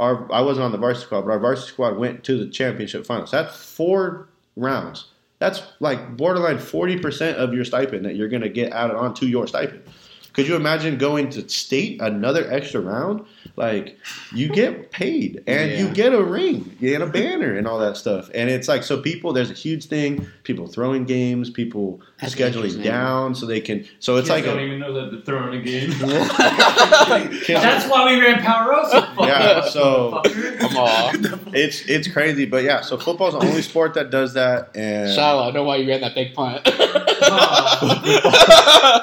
I wasn't on the varsity squad, but our varsity squad went to the championship finals. That's 4 rounds. That's like borderline 40% of your stipend that you're going to get added on to your stipend. Could you imagine going to state another extra round? Like, you get paid, and you get a ring and a banner and all that stuff. And it's like, so people, there's a huge thing, people throwing games, people scheduling down so they can. So it's like, I don't even know that they're throwing a game. That's why we ran Powerosa. Yeah, so come on. It's crazy, but yeah, so football's the only sport that does that. And Shiloh, I know why you ran that big punt.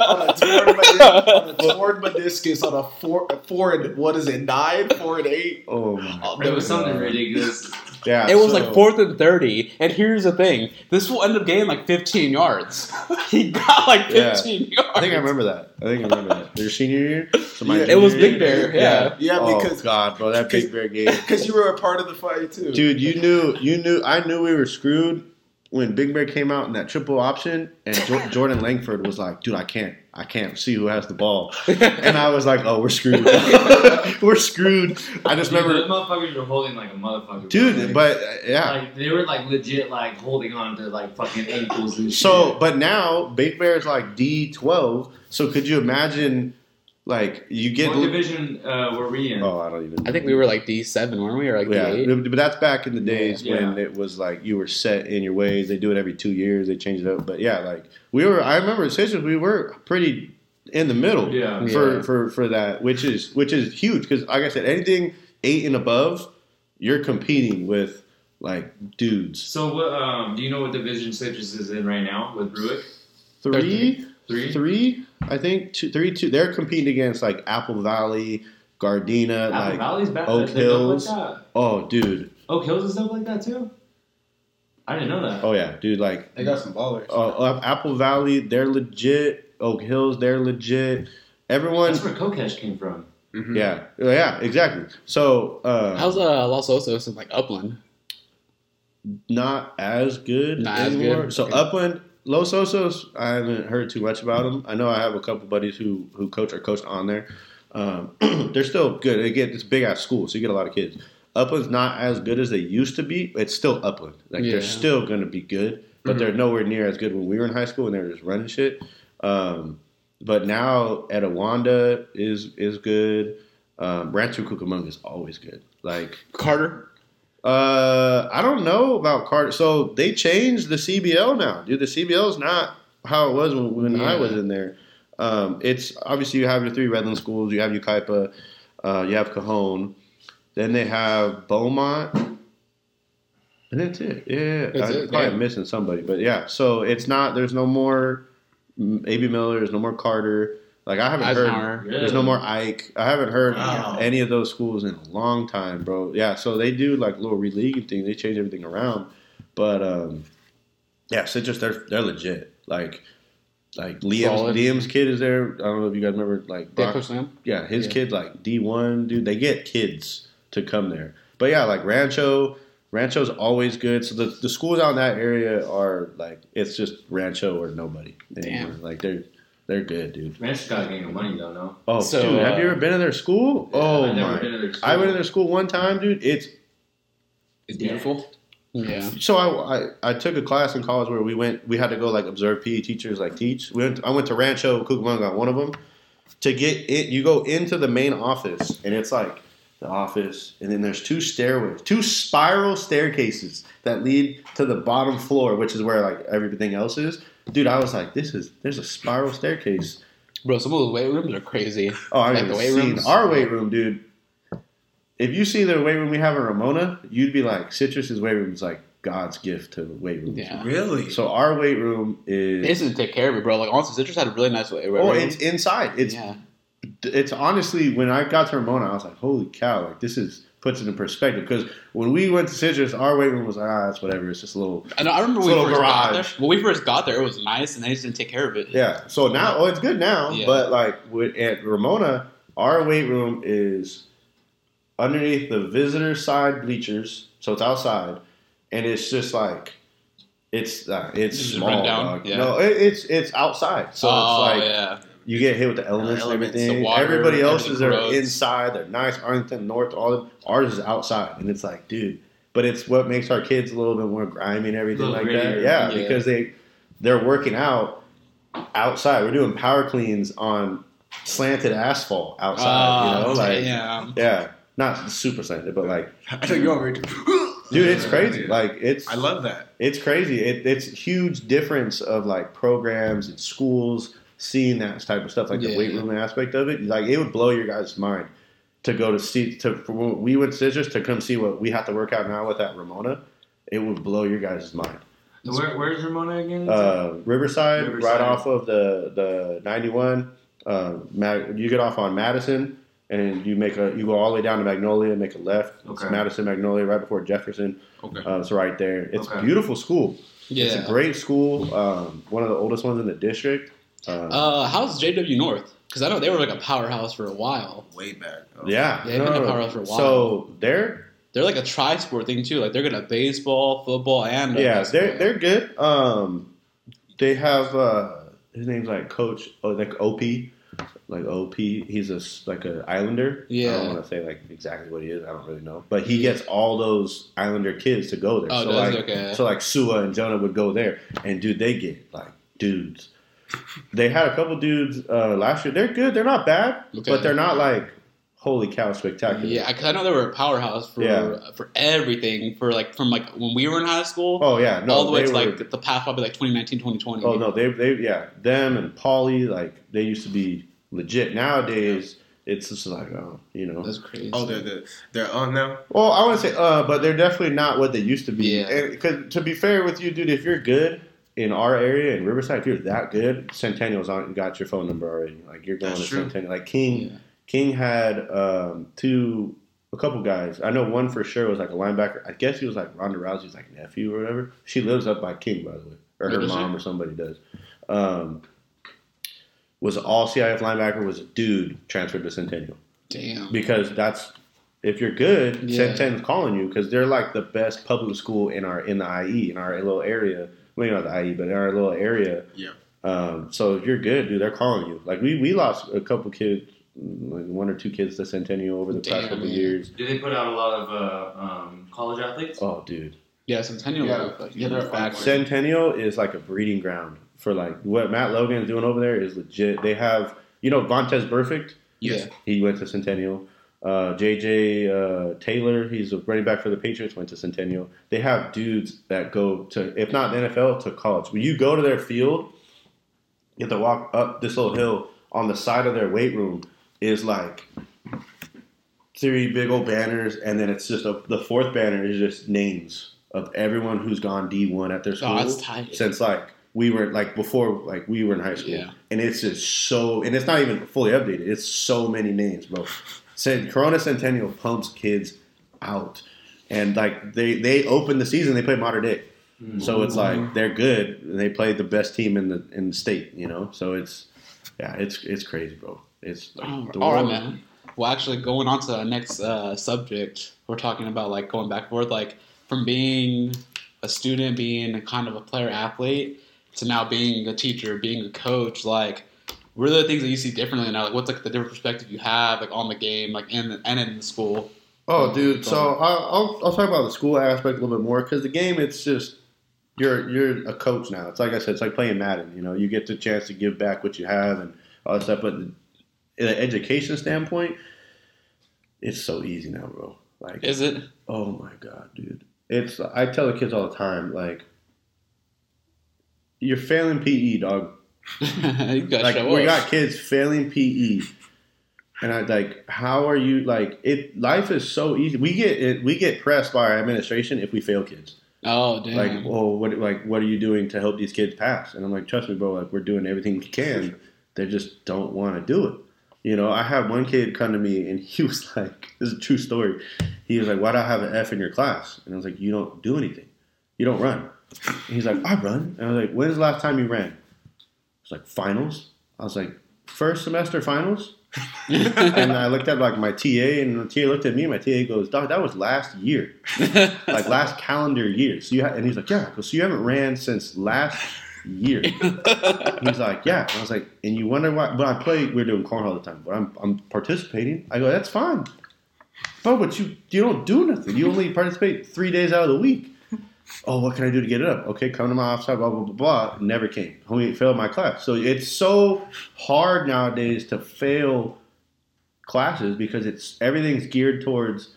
On a torn meniscus, on a 4-8. Oh my God. There was something ridiculous. Yeah, it was like 4th-and-30, and here's the thing: this will end up getting like 15 yards. He got like 15 yards. I think I remember that. Your senior year, it was Big Bear. Yeah, because God, bro, that Big Bear game. Because you were a part of the fight too, dude. You knew. I knew we were screwed when Big Bear came out in that triple option, and Jordan Langford was like, dude, I can't see who has the ball. And I was like, oh, we're screwed. We're screwed. I just remember. Those motherfuckers were holding like a motherfucker. Dude, right? Yeah. Like, they were like legit like holding on to like fucking ankles and shit. But now Big Bear's like D12. So could you imagine Like, you get... What division were we in? Oh, I don't even know. I think we were like D7, weren't we? Or like D8? But that's back in the days when it was like you were set in your ways. They do it every 2 years. They change it up. But yeah, like we were... I remember as Citrus, we were pretty in the middle for that, which is huge. Because like I said, anything 8 and above, you're competing with like dudes. So what, do you know what division Citrus is in right now with Bruick? 3? I think 3-2. They're competing against like Apple Valley, Gardena, Oak Hills. Like oh, dude. Oak Hills and stuff like that too. I didn't know that. Oh yeah, dude. Like they got some ballers. Apple Valley, they're legit. Oak Hills, they're legit. Everyone. That's where Kokesh came from. Mm-hmm. Yeah, exactly. So how's Los Osos and like Upland? Not as good anymore. So okay. Upland. Los Osos, I haven't heard too much about them. I know I have a couple buddies who coach or coached on there. They're still good. Again, it's a big-ass school, so you get a lot of kids. Upland's not as good as they used to be. It's still Upland. Like, they're still going to be good, but they're nowhere near as good when we were in high school and they were just running shit. But now, Etowanda is good. Rancho Cucamonga is always good. Like Carter? I don't know about Carter. So they changed the CBL now, dude. The CBL is not how it was when I was in there. It's obviously you have your three Redland schools. You have Yucaipa, you have Cajon. Then they have Beaumont. And that's it. Yeah. I'm probably missing somebody. But yeah, so it's not – there's no more A.B. Miller. There's no more Carter. Like I haven't heard. Yeah. There's no more Ike. I haven't heard any of those schools in a long time, bro. Yeah, so they do like little releague thing. They change everything around, but Citrus they're legit. Like Liam's kid is there. I don't know if you guys remember like Brock, kid like D1 dude. They get kids to come there, but yeah, like Rancho. Rancho's always good. So the schools out in that area are like it's just Rancho or nobody anymore. Damn. Like They're good, dude. Rancho's got to gain no money, though, no? Oh, so, dude, have you ever been to their school? Yeah, oh, my. I went to their school one time, dude. It's beautiful. Yeah. So I took a class in college where we had to go, like, observe PE teachers, like, teach. I went to Rancho Cucamonga, one of them. To get it, you go into the main office, and it's, like, the office, and then there's two stairways, two spiral staircases that lead to the bottom floor, which is where, like, everything else is. Dude, I was like, there's a spiral staircase. Bro, some of those weight rooms are crazy. Oh, I haven't seen our weight room, dude. If you see the weight room we have in Ramona, you'd be like, Citrus's weight room is like God's gift to weight rooms. Yeah. Really? So our weight room is... They used to take care of it, bro. Like, honestly, Citrus had a really nice weight room. Oh, it's inside. It's honestly, when I got to Ramona, I was like, holy cow, like, this is... Puts it in perspective because when we went to Citrus, our weight room was it's whatever. It's just a little. I know. I remember when we first got there, it was nice, and they just didn't take care of it. Yeah. So now, it's good now. Yeah. But like at Ramona, our weight room is underneath the visitor side bleachers, so it's outside, and it's just like it's small. Down. Yeah. No, it's outside, so it's like. Yeah. You get hit with the elements and everything. Water, everybody else's are inside. They're nice. Arlington, North, ours is outside. And it's like, dude. But it's what makes our kids a little bit more grimy and everything like that. Yeah, because they're working out outside. We're doing power cleans on slanted asphalt outside. Yeah. Not super slanted, but like. I took you over. Dude, it's crazy. Like I love that. It's crazy. It's a huge difference of like programs and schools. Seeing that type of stuff, like the weight room aspect of it, like it would blow your guys' mind to go to see we went to Citrus to come see what we have to work out now with that Ramona. It would blow your guys' mind. Where's Ramona again? Riverside, right off of the 91. You get off on Madison and you go all the way down to Magnolia and make a left. Okay. It's Madison, Magnolia, right before Jefferson. Okay, it's right there. It's a beautiful school. Yeah, it's a great school. One of the oldest ones in the district. How's JW North? Because I know they were like a powerhouse for a while. Way back. Okay. Yeah. They've been a powerhouse for a while. So they're like a tri-sport thing too. Like they're going to baseball, football, and basketball. They're good. They have his name's like Coach OP. Like OP, he's an Islander. Yeah. I don't want to say like exactly what he is. I don't really know, but he gets all those Islander kids to go there. So like Sua and Jonah would go there, and dude, they get like dudes. They had a couple dudes last year. They're good. They're not bad, okay, but they're not like, holy cow, spectacular. Yeah, because I know they were a powerhouse for everything. For like from like when we were in high school. Oh yeah, no, all the way to like the past probably like 2019, 2020. Oh no, they them and Pauly, like they used to be legit. Nowadays it's just like, oh, you know, that's crazy. Oh, they're on now. Well, I wouldn't say but they're definitely not what they used to be. Yeah, because to be fair with you, dude, if you're good in our area in Riverside, if you're that good, Centennial's on and got your phone number already. Like you're going to Centennial, like King. Yeah. King had a couple guys. I know one for sure was like a linebacker. I guess he was like Ronda Rousey's like nephew or whatever. She lives up by King, by the way, or her mom or somebody does. Was all CIF linebacker, was a dude transferred to Centennial. Damn. Because that's, if you're good, Centennial's calling you because they're like the best public school in the IE in our little area. Well, you know, the IE, but in our little area. Yeah. So if you're good, dude, they're calling you. Like we lost a couple kids. Like one or two kids to Centennial over the past couple years. Do they put out a lot of college athletes? Oh, dude. Yeah, Centennial. Yeah, Centennial is like a breeding ground for like what Matt Logan's doing over there is legit. They have, you know, Vontez Burfict. Yes. Yeah. He went to Centennial. JJ Taylor, he's a running back for the Patriots, went to Centennial. They have dudes that go to, if not the NFL, to college. When you go to their field, you have to walk up this little hill. On the side of their weight room is like three big old banners, and then it's just the fourth banner is just names of everyone who's gone D1 at their school. Oh, that's tight. Since like we were like before like we were in high school, and it's just so, and it's not even fully updated. It's so many names, bro. Said Corona Centennial pumps kids out, and like they opened the season, they played Modern Day, so it's like they're good and they played the best team in the state, you know. So it's. Yeah, it's crazy, bro. It's like all right, man. Well, actually, going on to the next subject, we're talking about like going back and forth, like from being a student, being a kind of a player athlete, to now being a teacher, being a coach. Like, what are the things that you see differently now? Like, what's like the different perspective you have, like on the game, like and in the school? Oh, dude. So I'll talk about the school aspect a little bit more because the game, it's just. You're a coach now. It's like I said, it's like playing Madden. You know, you get the chance to give back what you have and all that stuff. But in an education standpoint, it's so easy now, bro. Like, is it? Oh my god, dude! It's. I tell the kids all the time, like, you're failing PE, dog. We got kids failing PE, and I like, how are you? Like, it. Life is so easy. We get pressed by our administration if we fail kids. Oh, damn. Like, oh, what are you doing to help these kids pass? And I'm like, trust me, bro, like, we're doing everything we can. They just don't want to do it. You know, I had one kid come to me, and he was like, this is a true story. He was like, why do I have an F in your class? And I was like, you don't do anything. You don't run. And he's like, I run. And I was like, when's the last time you ran? It's like, finals. I was like, first semester finals? And I looked at like my TA, and the TA looked at me, and my TA goes, "Doc, that was last year, like last calendar year." So you and he's like, "Yeah." So you haven't ran since last year. He's like, "Yeah." I was like, "And you wonder why?" But I play. We're doing cornhole all the time, but I'm participating. I go, "That's fine, but you don't do nothing. You only participate 3 days out of the week." Oh, what can I do to get it up? Okay, come to my office, blah, blah, blah, blah. Never came. Homie failed my class. So it's so hard nowadays to fail classes because it's everything's geared towards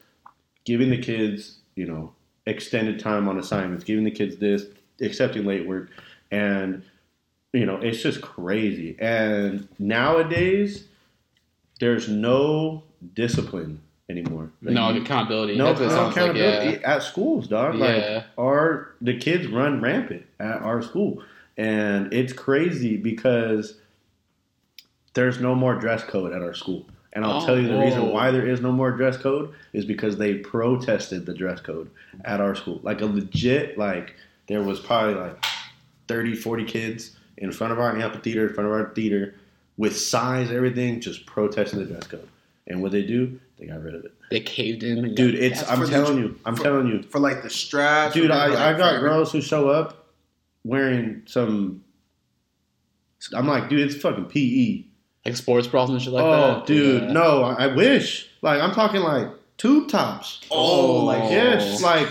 giving the kids, you know, extended time on assignments, giving the kids this, accepting late work. And, you know, it's just crazy. And nowadays, there's no discipline anymore. Like, no accountability. No accountability at schools, dog. Yeah. Like the kids run rampant at our school, and it's crazy because there's no more dress code at our school. And I'll tell you the reason why there is no more dress code is because they protested the dress code at our school. Like a legit, like there was probably like 30, 40 kids in front of our amphitheater, in front of our theater, with signs, everything, just protesting the dress code. And what they do, they got rid of it. They caved in. Dude, it's. I'm telling you. For like the straps. Dude, I got girls who show up wearing some. I'm like, dude, it's fucking PE. Like sports bras and shit like that. Oh, dude, no, I wish. Like, I'm talking like tube tops. Oh, like yes, like.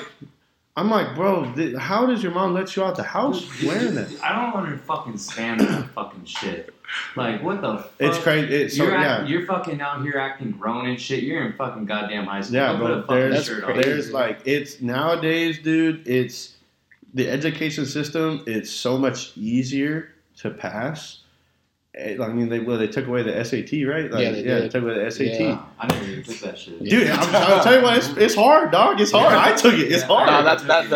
I'm like, bro, how does your mom let you out the house wearing that? I don't understand that fucking shit. Like, what the fuck? It's crazy. You're fucking out here acting grown and shit. You're in fucking goddamn high school. Yeah, bro. There's like, it's nowadays, dude, it's the education system. It's so much easier to pass. I mean, they took away the SAT, right? They took away the SAT. Yeah. I never even took that shit. Dude, I'll tell you what, it's hard, dog. It's hard. Yeah. I took it. It's hard. No, that's why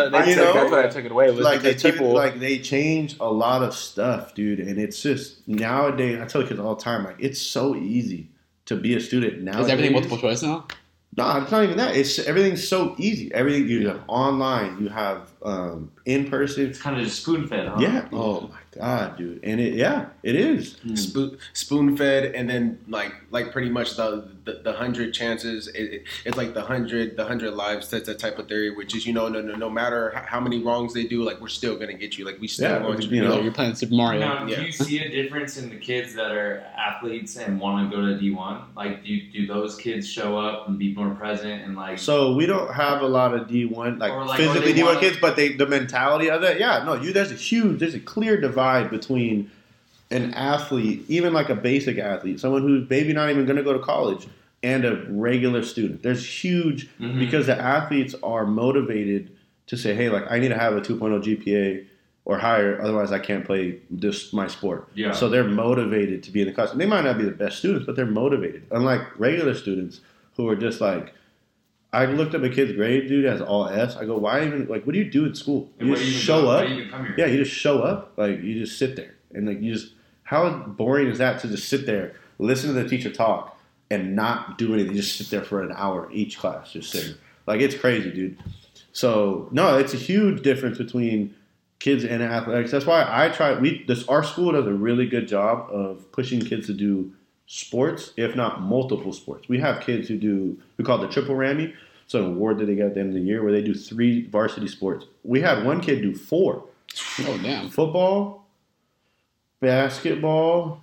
I took it away. They changed a lot of stuff, dude. And it's just, nowadays, I tell kids all the time, like, it's so easy to be a student nowadays. Is everything multiple choice now? No, it's not even that. It's everything's so easy. Everything you have online, you have in person. It's kind of just spoon fed, huh? Yeah. Oh my god, dude. And it is spoon fed, and then like pretty much the 100 chances. It's like the hundred lives. That's that type of theory, which is no matter how many wrongs they do, like we're still gonna get you. Like we still want you. You're playing Super Mario. Now, do you see a difference in the kids that are athletes and want to go to D1? Like, do those kids show up and be more present and like? So we don't have a lot of D1 like physically D1 kids, but the mentality of it. Yeah, no, there's a clear divide between an athlete, even like a basic athlete, someone who's maybe not even going to go to college, and a regular student. There's huge because the athletes are motivated to say, hey, like I need to have a 2.0 GPA or higher, otherwise I can't play my sport. Yeah. So they're motivated to be in the class. And they might not be the best students, but they're motivated. Unlike regular students who are just like, I looked up a kid's grade, dude, has all S. I go, why even, like, what do you do in school? You just show up. Why do you even come here? Yeah, you just show up. Like, you just sit there. And, like, you just, how boring is that to just sit there, listen to the teacher talk, and not do anything? You just sit there for an hour each class, just sitting. Like, it's crazy, dude. So, no, it's a huge difference between kids and athletics. That's why our school does a really good job of pushing kids to do sports, if not multiple sports. We have kids we call it the triple whammy. It's an award that they got at the end of the year where they do 3 varsity sports. We had one kid do 4. Oh, damn. Football, basketball,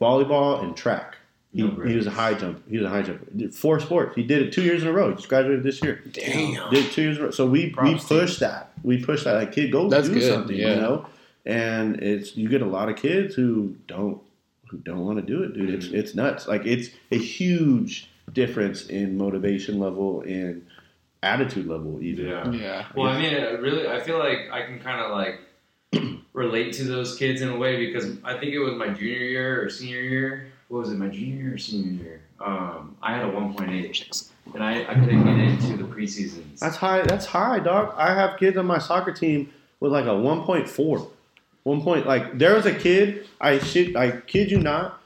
volleyball, and track. He was a high jumper. 4 sports. He did it 2 years in a row. He just graduated this year. Damn. Did it 2 years in a row. So we pushed that. We pushed that. Like, kid, go do something, And you get a lot of kids who don't want to do it, dude. It's nuts. Like, it's a huge difference in motivation level and attitude level even. Yeah. Well, I mean, I feel like I can kind of like relate to those kids in a way, because I think it was my junior year or senior year. What was it? My junior year or senior year? I had a 1.8, and I couldn't get into the preseasons. That's high. That's high, dog. I have kids on my soccer team with like a 1.4. There was a kid, I kid you not,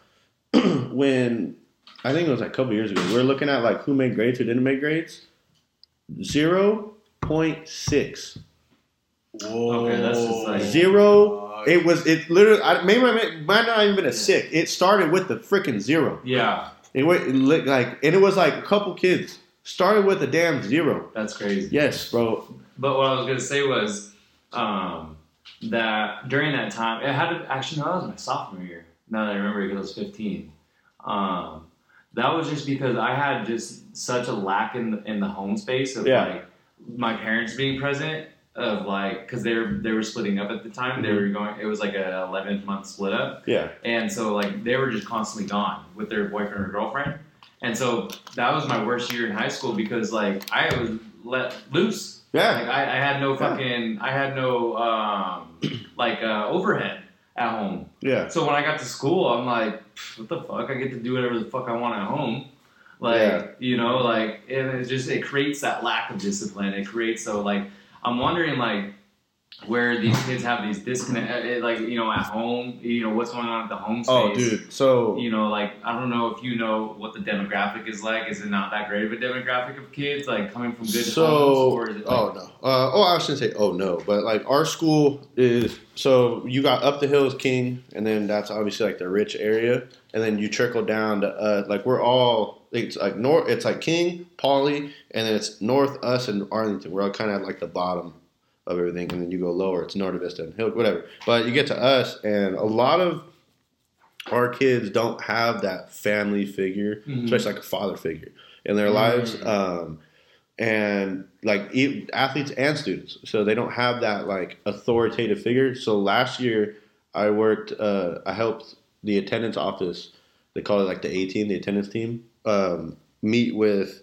when, I think it was like a couple years ago, we were looking at like who made grades, who didn't make grades, 0.6. Whoa. Okay, that's just like, zero, it literally, might not even been a 6. It started with the freaking 0. Yeah. And it was like a couple kids started with a damn 0. That's crazy. Yes, bro. But what I was going to say was, that during that time, that was my sophomore year. Now that I remember, because I was 15. That was just because I had just such a lack in the home space of like my parents being present, of like, because they were splitting up at the time. They were going. It was like a 11th month split up. Yeah. And so like they were just constantly gone with their boyfriend or girlfriend. And so that was my worst year in high school, because like I was let loose. Yeah, like I had no fucking, I had no overhead at home. Yeah. So when I got to school, I'm like, what the fuck? I get to do whatever the fuck I want at home. And it just, it creates that lack of discipline. It creates, so like, I'm wondering like where these kids have these disconnect, like, at home, what's going on at the home space. Oh, dude. So, like, I don't know if you know what the demographic is like. Is it not that great of a demographic of kids, like, coming from good homes? Or is it like, I was going to say, oh, no. But, like, our school is, so you got up the hill is King, and then that's obviously, like, the rich area. And then you trickle down to, we're all, it's like North, it's like King, Pauly, and then it's North, us, and Arlington. We're all kind of at, like, the bottom of everything, and then you go lower, it's North Vista and Hill, whatever. But you get to us, and a lot of our kids don't have that family figure, especially like a father figure in their lives. and like athletes and students. So they don't have that like authoritative figure. So last year I worked, I helped the attendance office. They call it like the A team, the attendance team, meet with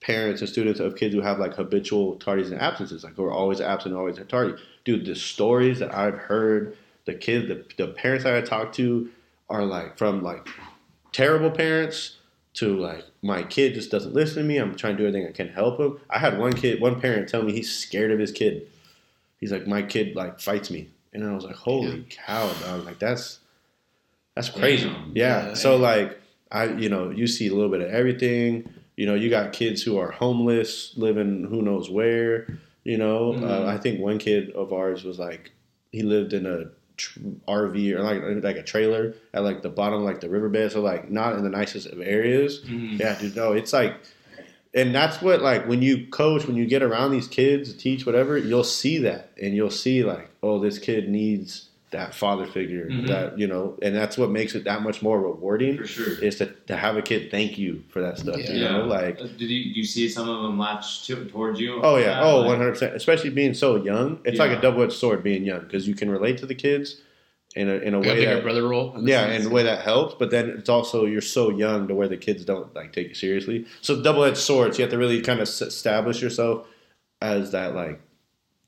parents and students of kids who have like habitual tardies and absences, like who are always absent, always tardy. Dude, the stories that I've heard, the kids, the parents that I talk to are like from like terrible parents to like my kid just doesn't listen to me. I'm trying to do everything I can to help him. I had one parent tell me he's scared of his kid. He's like, my kid like fights me, and I was like, holy cow! I was like, that's crazy. Yeah. So like you see a little bit of everything. You know, you got kids who are homeless, living who knows where, you know. Mm-hmm. I think one kid of ours was, like, he lived in a RV or, like a trailer at, like, the bottom of, like, the riverbed. So, like, not in the nicest of areas. Mm-hmm. Yeah, dude, no, it's, like, and that's what, like, when you coach, when you get around these kids, teach, whatever, you'll see that. And you'll see, like, oh, this kid needs that father figure, mm-hmm. that, you know, and that's what makes it that much more rewarding. For sure. Is to have a kid thank you for that stuff. Yeah. You know, like, do you see some of them latch towards you? Oh yeah. That, oh, 100%. Especially being so young, it's like a double-edged sword being young, because you can relate to the kids in a way that brother role. In a way that helps, but then it's also you're so young to where the kids don't like take you seriously. So double-edged swords. You have to really kind of establish yourself as that like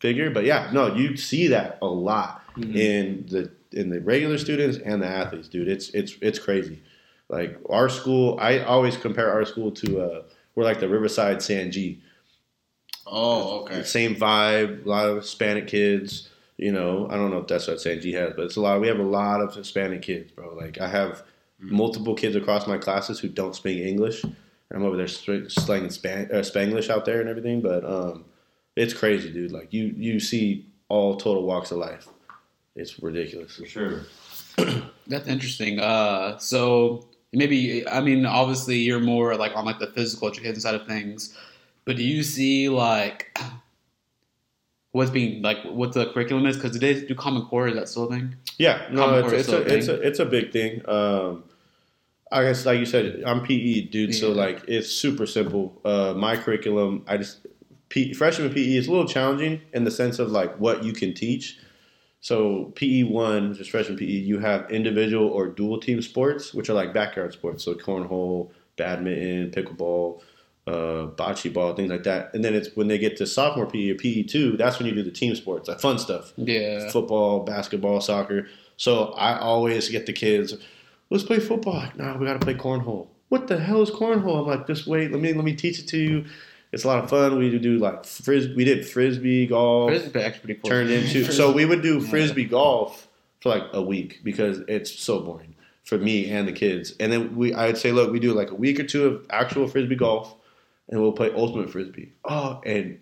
figure. But yeah, no, you see that a lot. Mm-hmm. In the regular students and the athletes, dude, it's crazy. Like our school, I always compare our school to we're like the Riverside San G. Oh, okay. Same vibe, a lot of Hispanic kids. You know, I don't know if that's what San G has, but it's a lot. We have a lot of Hispanic kids, bro. Like I have multiple kids across my classes who don't speak English. I'm over there slanging Spanglish out there and everything, but it's crazy, dude. Like you see all total walks of life. It's ridiculous. For sure. That's interesting. So maybe, I mean, obviously you're more like on like the physical education side of things, but do you see like what the curriculum is? Because today do Common Core, is that still a thing? Yeah, no, it's a big thing. I guess like you said, I'm PE, dude. Yeah. So like it's super simple. My curriculum, freshman PE is a little challenging in the sense of like what you can teach. So PE1, which is freshman PE, you have individual or dual team sports, which are like backyard sports. So cornhole, badminton, pickleball, bocce ball, things like that. And then it's when they get to sophomore PE or PE2, that's when you do the team sports, like fun stuff. Yeah. Football, basketball, soccer. So I always get the kids, let's play football. Like, no, we got to play cornhole. What the hell is cornhole? I'm like, just wait, let me teach it to you. It's a lot of fun. We do like we did frisbee golf. Frisbee actually cool. Turned into so we would do frisbee golf for like a week because it's so boring for me and the kids. And then I would say, look, we do like a week or two of actual frisbee golf, and we'll play ultimate frisbee. Oh, and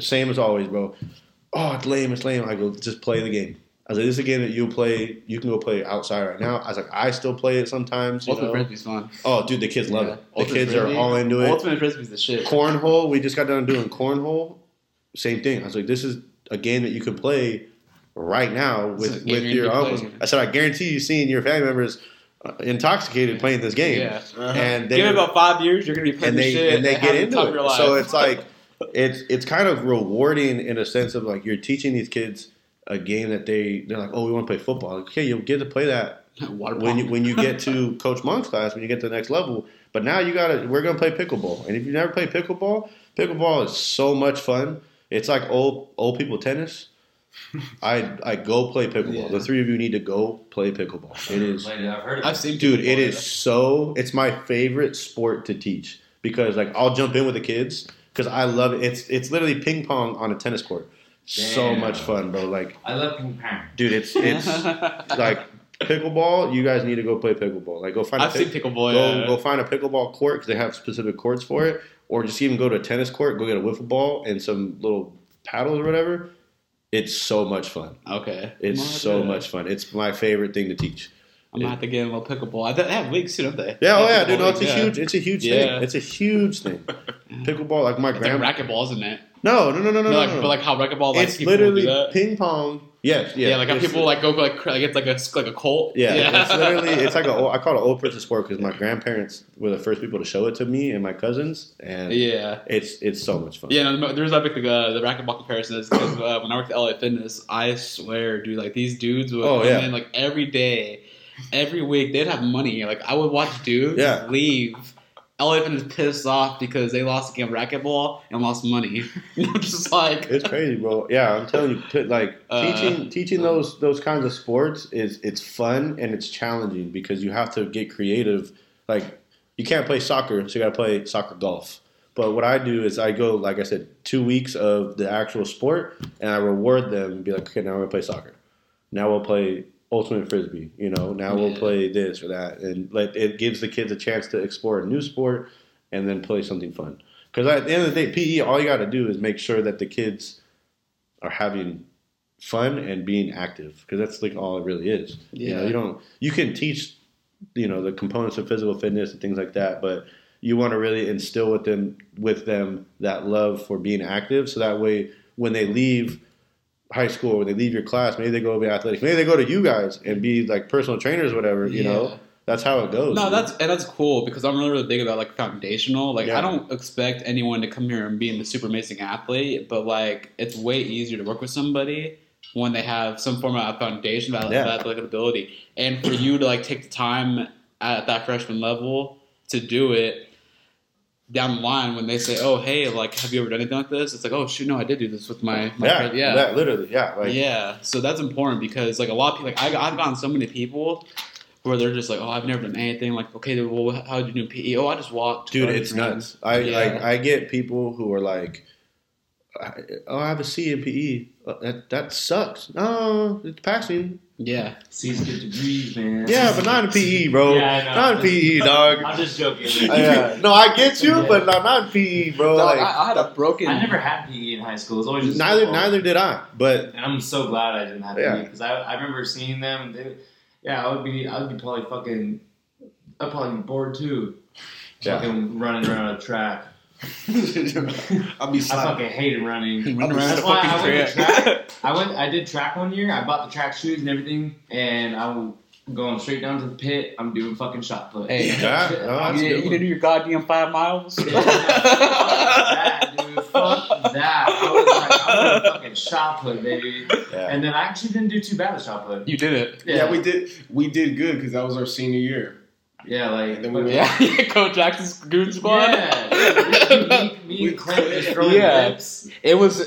same as always, bro. Oh, it's lame. I go, just play the game. I was like, this is a game that you'll play. You can go play outside right now. I was like, I still play it sometimes. Ultimate Frisbee's fun. Oh, dude, the kids love it. The kids are all into it. Ultimate Frisbee's the shit. Cornhole, we just got done doing cornhole. Same thing. I was like, this is a game that you can play right now with your uncles. I said, I guarantee you seeing your family members intoxicated playing this game. Yeah. Uh-huh. And give it about 5 years, you're going to be playing this shit. And they get into it. So it's like, it's kind of rewarding in a sense of like you're teaching these kids a game that they're like, oh, we want to play football. Like, okay, you'll get to play that when you get to Coach Monk's class, when you get to the next level. But now we're going to play pickleball. And if you never play pickleball is so much fun. It's like old people tennis. I go play pickleball. Yeah. The three of you need to go play pickleball. It is. I've seen dude. It is so. It's my favorite sport to teach because like I'll jump in with the kids because I love it. It's literally ping pong on a tennis court. Damn. So much fun, bro. Like I love ping pong. Dude, it's like pickleball, you guys need to go play pickleball. Like go find a pickleball court because they have specific courts for it. Or just even go to a tennis court, go get a wiffle ball and some little paddles or whatever. It's so much fun. Okay. It's so much fun. It's my favorite thing to teach. I'm going to have to get a little pickleball. They have leagues too, don't they? Yeah, dude. No, it's a huge thing. It's a huge thing. Pickleball, like my grandma. It's like racquetball, isn't it? No. But like how racquetball, like it's literally ping pong. Yeah, like how people like go like it's like a cult. Yeah. It's literally I call it an old person sport because my grandparents were the first people to show it to me and my cousins, and it's so much fun. Yeah, no, there's like the racquetball comparison is because when I worked at LA Fitness, I swear, dude, like these dudes would come in like every day, every week. They'd have money. Like I would watch dudes leave. LA Fitness pissed off because they lost the game of racquetball and lost money. I'm just like... It's crazy, bro. Yeah, I'm telling you, teaching those kinds of sports it's fun and it's challenging because you have to get creative. Like, you can't play soccer, so you got to play soccer golf. But what I do is I go, like I said, 2 weeks of the actual sport and I reward them and be like, okay, now we're going to play soccer. Now we'll play ultimate frisbee, you know, now we'll play this or that, and like it gives the kids a chance to explore a new sport and then play something fun. Because at the end of the day, PE, all you got to do is make sure that the kids are having fun and being active, because that's like all it really is. Yeah. You know, you can teach, you know, the components of physical fitness and things like that, but you want to really instill with them that love for being active, so that way when they leave high school, when they leave your class, maybe they go be athletic, maybe they go to you guys and be like personal trainers or whatever, you know. That's how it goes. No, that's cool, because I'm really big about like foundational. Like I don't expect anyone to come here and be in the super amazing athlete, but like it's way easier to work with somebody when they have some form of foundation of athletic ability. And for you to like take the time at that freshman level to do it down the line when they say, oh, hey, like, have you ever done anything like this? It's like, oh, shoot, no, I did do this with my friend. Yeah, that literally, yeah. Like, yeah, so that's important, because, like, a lot of people, like, I've gotten so many people where they're just like, oh, I've never done anything. Like, okay, well, how did you do PE? Oh, I just walked. Dude, it's nuts. I get people who are like, oh, I have a C in PE. That sucks. No, it's passing. Yeah. C's get degrees, man. Yeah, but not in PE, bro. Yeah, not in PE, dog. I'm just joking. No, I get you, but not in PE, bro. No, like, I had a broken... I never had PE in high school. It was always just neither did I, but... And I'm so glad I didn't have PE, because I remember seeing them. I would be probably fucking... I'd probably be bored, too. Yeah. Fucking running around a track. I fucking hated running. That's why I went to track. I did track one year. I bought the track shoes and everything, and I'm going straight down to the pit. I'm doing fucking shot put. Hey, you did your goddamn 5 miles. Yeah, Fuck that. I was like, I'm gonna fucking shot put, baby. Yeah. And then I actually didn't do too bad at shot put. You did it. Yeah, we did good, because that was our senior year. Yeah, like... Then Coach Axe's goon squad. Yeah. Me and Clint just throwing lips. It was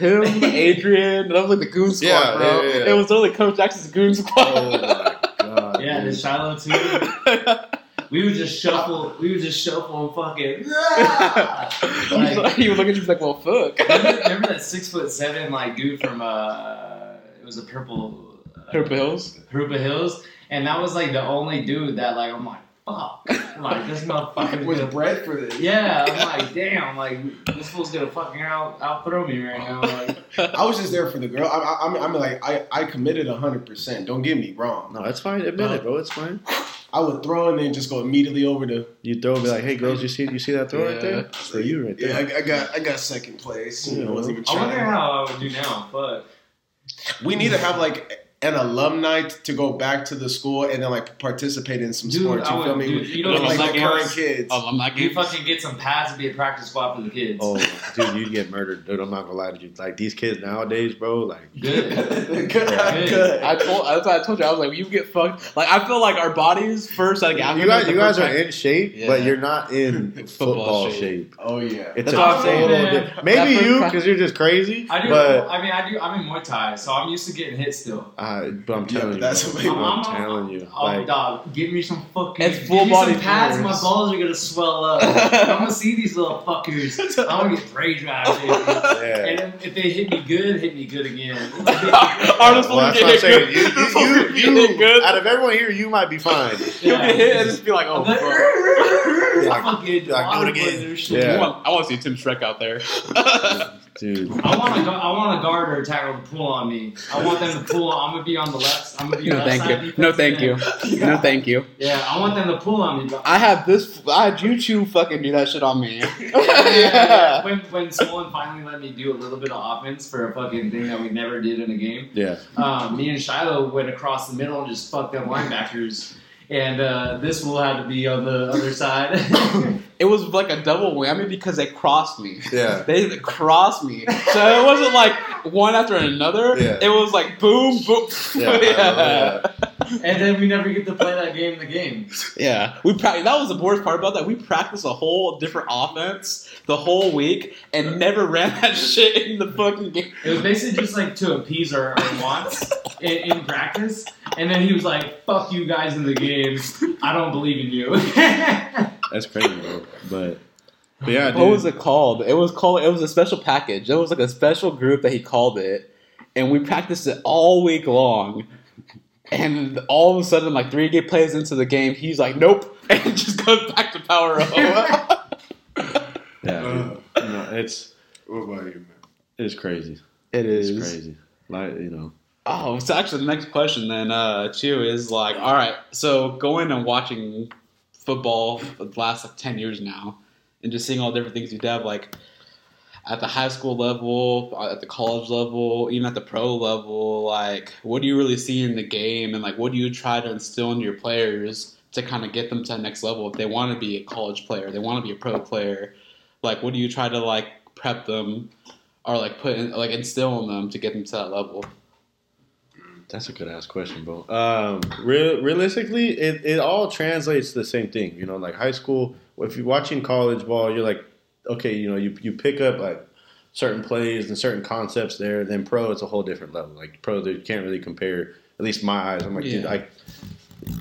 him, Adrian, and I was like the goon squad, bro. Yeah. It was only Coach Axe's goon squad. Oh, my God. Yeah, dude. And Shiloh, too. We would just shuffle and fucking... Like, he would look at you like, well, fuck. Remember that 6'7", like, dude from, It was a purple... Harupa Hills? Harupa Hills. And that was, like, the only dude that, like, I'm like, fuck. I'm like, this motherfucker was bred for this. Yeah, I'm like, damn. Like, this fool's gonna fucking out-throw me right now. Like, I was just there for the girl. I committed 100%. Don't get me wrong. No, that's fine. Admit it, bro. It's fine. I would throw and then just go immediately over to... You throw and be like, hey, girls, you see that throw right there? It's for you right there. Yeah, I got second place. You know, I wasn't even trying. I wonder how I would do now, but... We need to have, like... an alumni to go back to the school and then like participate in some sports. You feel me? Dude, you don't like the current kids. You fucking get some pads and be a practice squad for the kids. Oh, dude, you get murdered, dude. I'm not gonna lie to you. Like these kids nowadays, bro. Like good. I told you. I was like, you get fucked. Like I feel like our bodies first. Like you guys are in shape, but you're not in football shape. Oh yeah, that's what I'm saying. Maybe you, because you're just crazy. I do. But, I mean, I'm in Muay Thai, so I'm used to getting hit still. But I'm telling you, that's what I'm telling you. Oh, like, dog, give me some fucking. It's full body pads. My balls are gonna swell up. I'm gonna see these little fuckers. I'm gonna get rage rash. And if they hit me good again. Honestly, you out of everyone here, you might be fine. You'll get hit and just be like, oh fuck. Like, I do it again. I want to see Tim Shrek out there. Dude. I want a guarder to tackle the pull on me. I want them to pull. I'm gonna be on the left. I'm gonna be. No, thank you. Yeah, I want them to pull on me. But you two fucking do that shit on me. Yeah. When Solon finally let me do a little bit of offense for a fucking thing that we never did in a game. Yeah. Me and Shiloh went across the middle and just fucked up linebackers. And this will have to be on the other side. It was like a double whammy because they crossed me. Yeah. They crossed me. So it wasn't like one after another. Yeah. It was like boom, boom. Yeah. And then we never get to play that game in the game. Yeah. That was the worst part about that. We practiced a whole different offense the whole week and never ran that shit in the fucking game. It was basically just like to appease our wants in practice. And then he was like, fuck you guys in the game. I don't believe in you. That's crazy, bro. But yeah, dude. What was it called? It was a special package. It was like a special group that he called it. And we practiced it all week long. And all of a sudden, like 3 game plays into the game, he's like, nope. And just goes back to power up. Yeah. No, what about you, man? It's crazy. It's crazy. Like, you know. Oh, so actually the next question then, too, is like, all right, so going and watching football for the last like 10 years now and just seeing all the different things you have, like at the high school level, at the college level, even at the pro level, like what do you really see in the game and like what do you try to instill in your players to kind of get them to the next level? If they want to be a college player, they want to be a pro player, like what do you try to like prep them or like instill in them to get them to that level? That's a good-ass question, bro. Realistically, it all translates to the same thing. You know, like high school, if you're watching college ball, you're like, okay, you know, you pick up like certain plays and certain concepts there. Then pro, it's a whole different level. Like pro, you can't really compare, at least my eyes. I'm like, dude,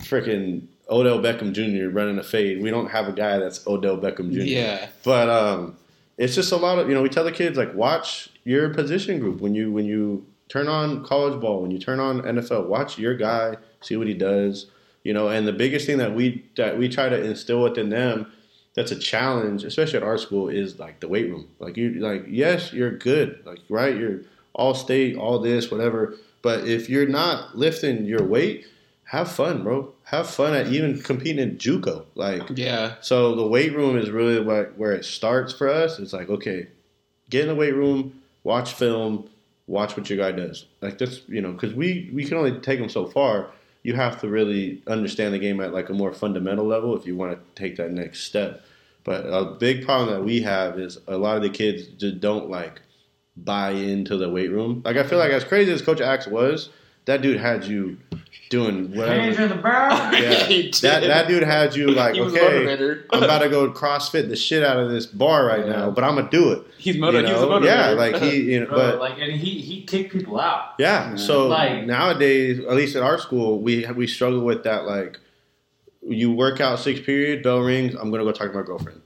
freaking Odell Beckham Jr. running a fade. We don't have a guy that's Odell Beckham Jr. Yeah. But it's just a lot of, you know, we tell the kids, like, watch your position group when you – turn on college ball. When you turn on NFL, watch your guy, see what he does. You know, and the biggest thing that we try to instill within them that's a challenge, especially at our school, is like the weight room. Like yes, you're good. Like right, you're all state, all this, whatever. But if you're not lifting your weight, have fun, bro. Have fun at even competing in JUCO. Like yeah. So the weight room is really like where it starts for us. It's like, okay, get in the weight room, watch film. Watch what your guy does. Like that's, you know, because we can only take them so far. You have to really understand the game at like a more fundamental level if you want to take that next step. But a big problem that we have is a lot of the kids just don't like buy into the weight room. Like I feel like as crazy as Coach Axe was, that dude had you doing whatever. Hands in the barrel. Yeah, that dude had you like, okay, I'm about to go CrossFit the shit out of this bar right now, but I'm gonna do it. He's a motivator. Yeah, like he, you know, but like, and he kicked people out. Yeah, so like, nowadays, at least at our school, we struggle with that. Like, you work out 6th period, bell rings. I'm gonna go talk to my girlfriend.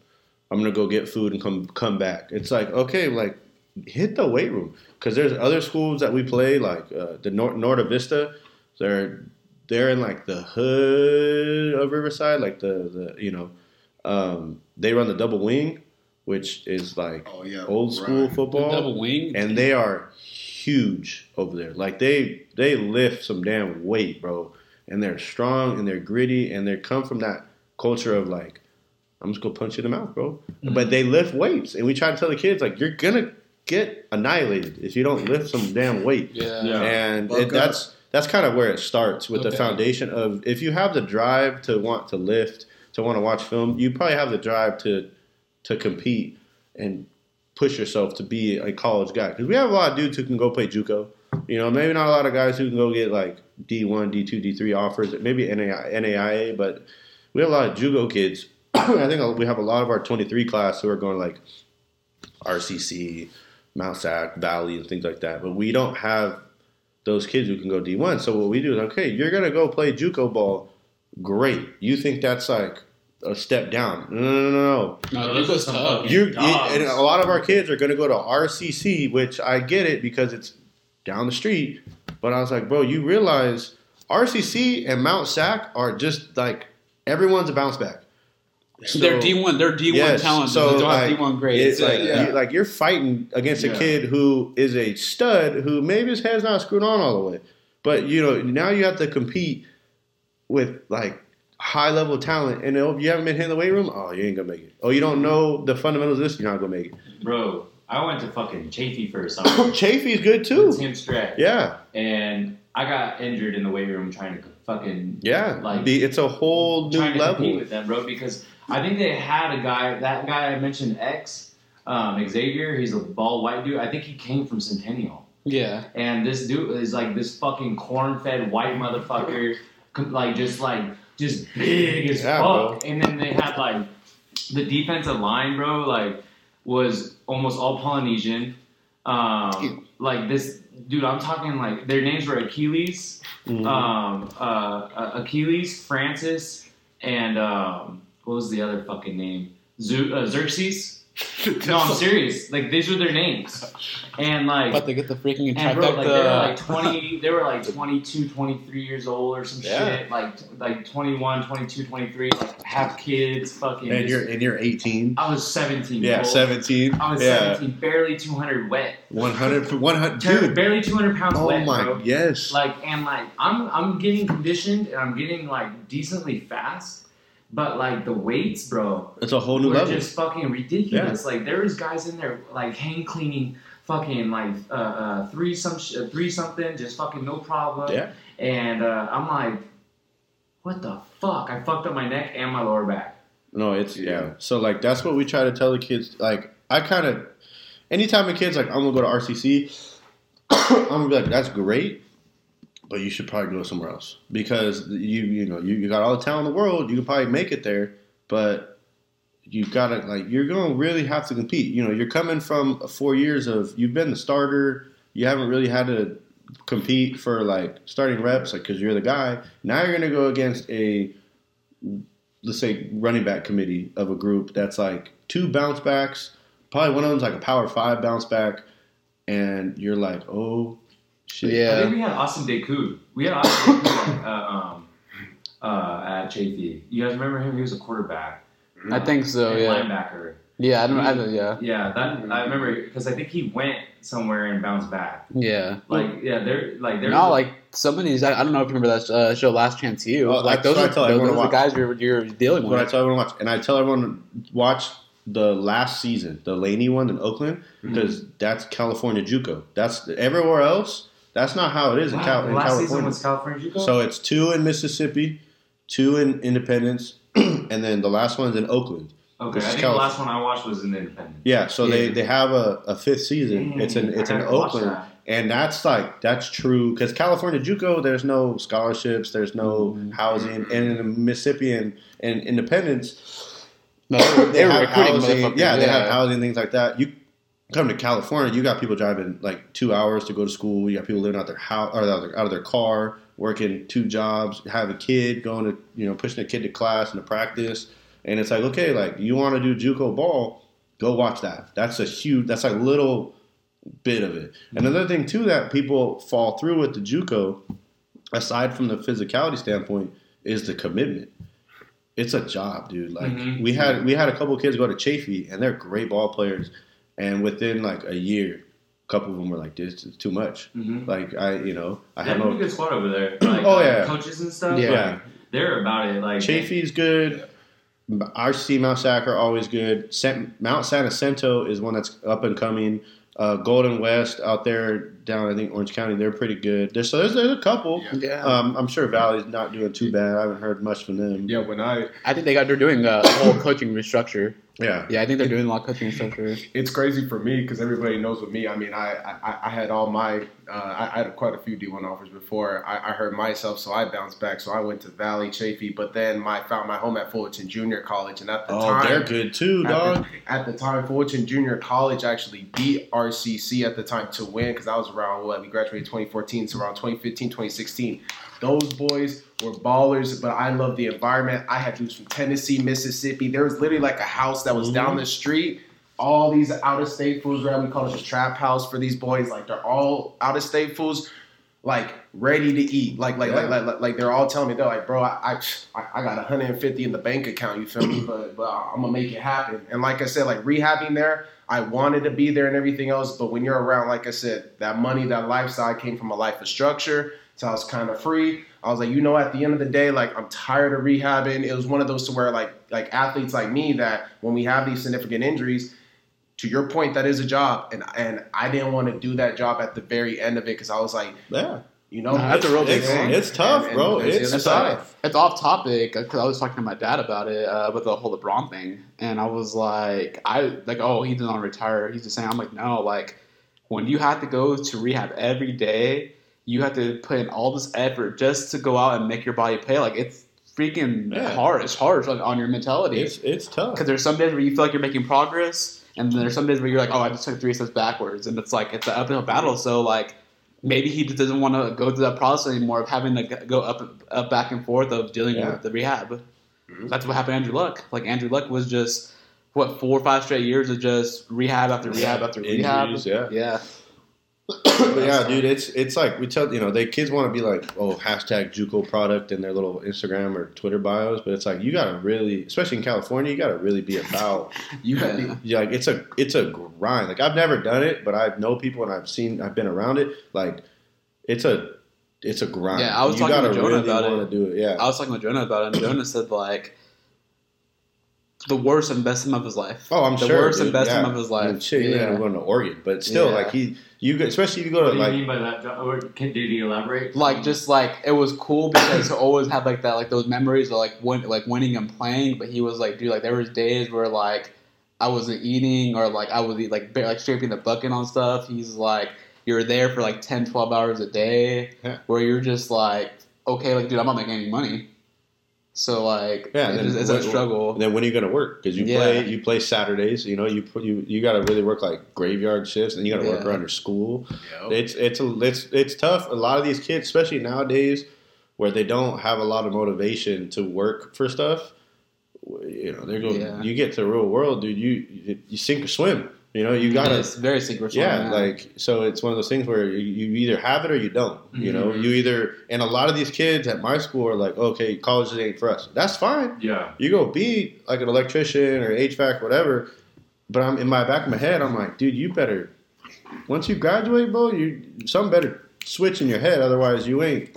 I'm gonna go get food and come back. It's like, okay, like hit the weight room because there's other schools that we play like the North Vista. They're in like the hood of Riverside, like the you know, they run the double wing, which is like old school football. The double wing, and they are huge over there. Like they lift some damn weight, bro. And they're strong and they're gritty and they come from that culture of like, I'm just gonna punch you in the mouth, bro. Mm-hmm. But they lift weights, and we try to tell the kids like, you're gonna get annihilated if you don't lift some damn weight. Yeah. And that's kind of where it starts with the foundation of if you have the drive to want to lift, to want to watch film, you probably have the drive to compete and push yourself to be a college guy. Because we have a lot of dudes who can go play JUCO. You know, maybe not a lot of guys who can go get like D1, D2, D3 offers, maybe NAIA, but we have a lot of JUCO kids. I think we have a lot of our 23 class who are going like RCC, Mount SAC, Valley, and things like that. But we don't have those kids who can go D1. So what we do is, okay, you're going to go play JUCO ball. Great. You think that's like a step down. No. JUCO's tough. And a lot of our kids are going to go to RCC, which I get it because it's down the street. But I was like, bro, you realize RCC and Mount SAC are just like everyone's a bounce back. So they're D1. They're D1 talent. So they don't have D1 grades. You're fighting against a kid who is a stud who maybe his head's not screwed on all the way. But, you know, now you have to compete with, like, high-level talent. And if you haven't been hit in the weight room, oh, you ain't going to make it. Oh, you don't know the fundamentals of this, you're not going to make it. Bro, I went to fucking Chaffey for a summer. Chaffey's good, too. Team Strat. Yeah. And I got injured in the weight room trying to fucking... Yeah. Like, it's a whole new level. Trying to compete with them, bro, because I think they had a guy, that guy I mentioned, X, Xavier, he's a bald white dude. I think he came from Centennial. Yeah. And this dude is like this fucking corn-fed white motherfucker, just big as fuck. Bro. And then they had like the defensive line, bro, like was almost all Polynesian. Like this dude, I'm talking like their names were Achilles, Achilles, Francis, and what was the other fucking name? Xerxes. No, I'm serious. Like these were their names, and like. But they get the freaking and bro, like, they were like 20. They were like 22, 23 years old or some shit. Like 21, 22, 23. Like have kids, fucking. And you're 18. I was 17. Yeah, 17. I was 17, barely 200 wet. 100, dude. Barely 200 pounds wet. Oh my, bro. Yes. Like and like I'm getting conditioned and I'm getting like decently fast. But, like, the weights, bro. It's a whole new level. Just fucking ridiculous. Yeah. Like, there was guys in there, like, hand cleaning fucking, like, three something, just fucking no problem. Yeah. And I'm like, what the fuck? I fucked up my neck and my lower back. No, it's, yeah. So, like, that's what we try to tell the kids. Like, I kind of, anytime a kid's like, I'm going to go to RCC, I'm going to be like, that's great. But you should probably go somewhere else because you got all the talent in the world. You can probably make it there, but you gotta you're gonna really have to compete. You know, you're coming from 4 years of you've been the starter. You haven't really had to compete for like starting reps, like because you're the guy. Now you're gonna go against a let's say running back committee of a group that's like two bounce backs. Probably one of them's like a power five bounce back, and you're like, oh. Shit. Yeah. I think we had Austin Deku. At Chaffey. You guys remember him? He was a quarterback. I think so. And linebacker. Yeah, I don't. Yeah, that I remember because I think he went somewhere and bounced back. Yeah. Somebody's. I don't know if you remember that show, Last Chance U. Well, like those are the guys you're dealing with. What I tell everyone to watch, and I tell everyone to watch. The last season, the Laney one in Oakland, because that's California JUCO. That's everywhere else. That's not how it is in California. Last season was California JUCO. So it's two in Mississippi, two in Independence, and then the last one's in Oakland. Okay, I think the last one I watched was in Independence. Yeah, so they have a fifth season. It's in Oakland, and that's true because California JUCO. There's no scholarships. There's no housing, and in Mississippi and Independence. No, they have housing, they have housing, things like that. You come to California, you got people driving like 2 hours to go to school. You got people living out their house or out of their car, working two jobs, have a kid, going to pushing a kid to class and to practice. And it's like, okay, like you want to do JUCO ball, go watch that. That's like a little bit of it. And another thing too that people fall through with the JUCO, aside from the physicality standpoint, is the commitment. It's a job, dude. Like we had a couple of kids go to Chaffey, and they're great ball players. And within like a year, a couple of them were like, "This is too much." Mm-hmm. Like I have a good squad over there. Like, coaches and stuff. Yeah, like, they're about it. Like Chaffey's good. RC Mount SAC are always good. Mount San Jacinto is one that's up and coming. Golden West out there down I think Orange County, they're pretty good. There's a couple. Yeah. I'm sure Valley's not doing too bad. I haven't heard much from them. Yeah, I think they're doing a whole coaching restructure. Yeah. Yeah, I think they're doing a lot of coaching restructure. It's crazy for me because everybody knows with me. I mean, I had all my I had quite a few D1 offers before I hurt myself, so I bounced back. So I went to Valley, Chaffey, but then I found my home at Fullerton Junior College, and at the time they're good too, dog. At the time, Fullerton Junior College actually beat RCC at the time to win because I was around we graduated 2014, so around 2015, 2016. Those boys were ballers, but I love the environment. I had dudes from Tennessee, Mississippi. There was literally like a house that was down the street. All these out-of-state fools, right? We call it a trap house for these boys. Like, they're all out-of-state fools. like ready to eat. Like they're all telling me, they're like, bro, I got 150 in the bank account, you feel me? But I'm gonna make it happen. And like I said, like rehabbing there, I wanted to be there and everything else. But when you're around, like I said, that money, that lifestyle came from a life of structure. So I was kind of free. I was like, you know, at the end of the day, like, I'm tired of rehabbing. It was one of those to where, like athletes like me, that when we have these significant injuries, to your point, that is a job. And I didn't want to do that job at the very end of it because I was like, yeah, you know. That's a real big thing. It's tough, bro. It's tough. It's off topic because I was talking to my dad about it with the whole LeBron thing. And I was like, oh, he didn't want to retire. He's just saying, I'm like, no, like, when you have to go to rehab every day, you have to put in all this effort just to go out and make your body pay. Like, it's freaking hard. It's hard on your mentality. It's tough. Because there's some days where you feel like you're making progress, and then there's some days where you're like, oh, I just took 3 steps backwards. And it's like, it's an uphill battle. So, like, maybe he just doesn't want to go through that process anymore of having to go up back and forth of dealing with the rehab. Mm-hmm. That's what happened to Andrew Luck. Like, Andrew Luck was just, 4 or 5 straight years of just rehab after rehab after rehab. Injuries, yeah. But yeah, dude, it's like we tell, you know, the kids want to be like, oh, hashtag JUCO product in their little Instagram or Twitter bios, but it's like you gotta really, especially in California, you gotta really be about like it's a grind. Like I've never done it, but I know people and I've been around it. Like it's a grind. Yeah, I was talking to Jonah about it. I was talking to Jonah about it, and Jonah said like the worst and best time of his life. Oh, I'm sure. The worst and best time of his life. I mean, shit, you didn't go to Oregon, but still, like especially if you go to what like. What do you mean by that? Or can you elaborate? Like, just like it was cool because he always had like that, like those memories of like winning and playing. But he was like, dude, like there was days where like I wasn't eating or like I was like scraping the bucket on stuff. He's like, you're there for like 10, 12 hours a day, where you're just like, okay, like dude, I'm not making any money. So like, it's a struggle. And then when are you gonna work? Because you play Saturdays. You know, you gotta really work like graveyard shifts, and you gotta work around your school. Yep. It's tough. A lot of these kids, especially nowadays, where they don't have a lot of motivation to work for stuff. You know, they're going. Yeah. You get to the real world, dude. You sink or swim. You know, you gotta very sink or swim. Yeah, like so, it's one of those things where you either have it or you don't. You know, you either and a lot of these kids at my school are like, okay, college ain't for us. That's fine. Yeah, you go be like an electrician or HVAC, whatever. But I'm in my back of my head, I'm like, dude, you better once you graduate, bro, something better switch in your head, otherwise you ain't.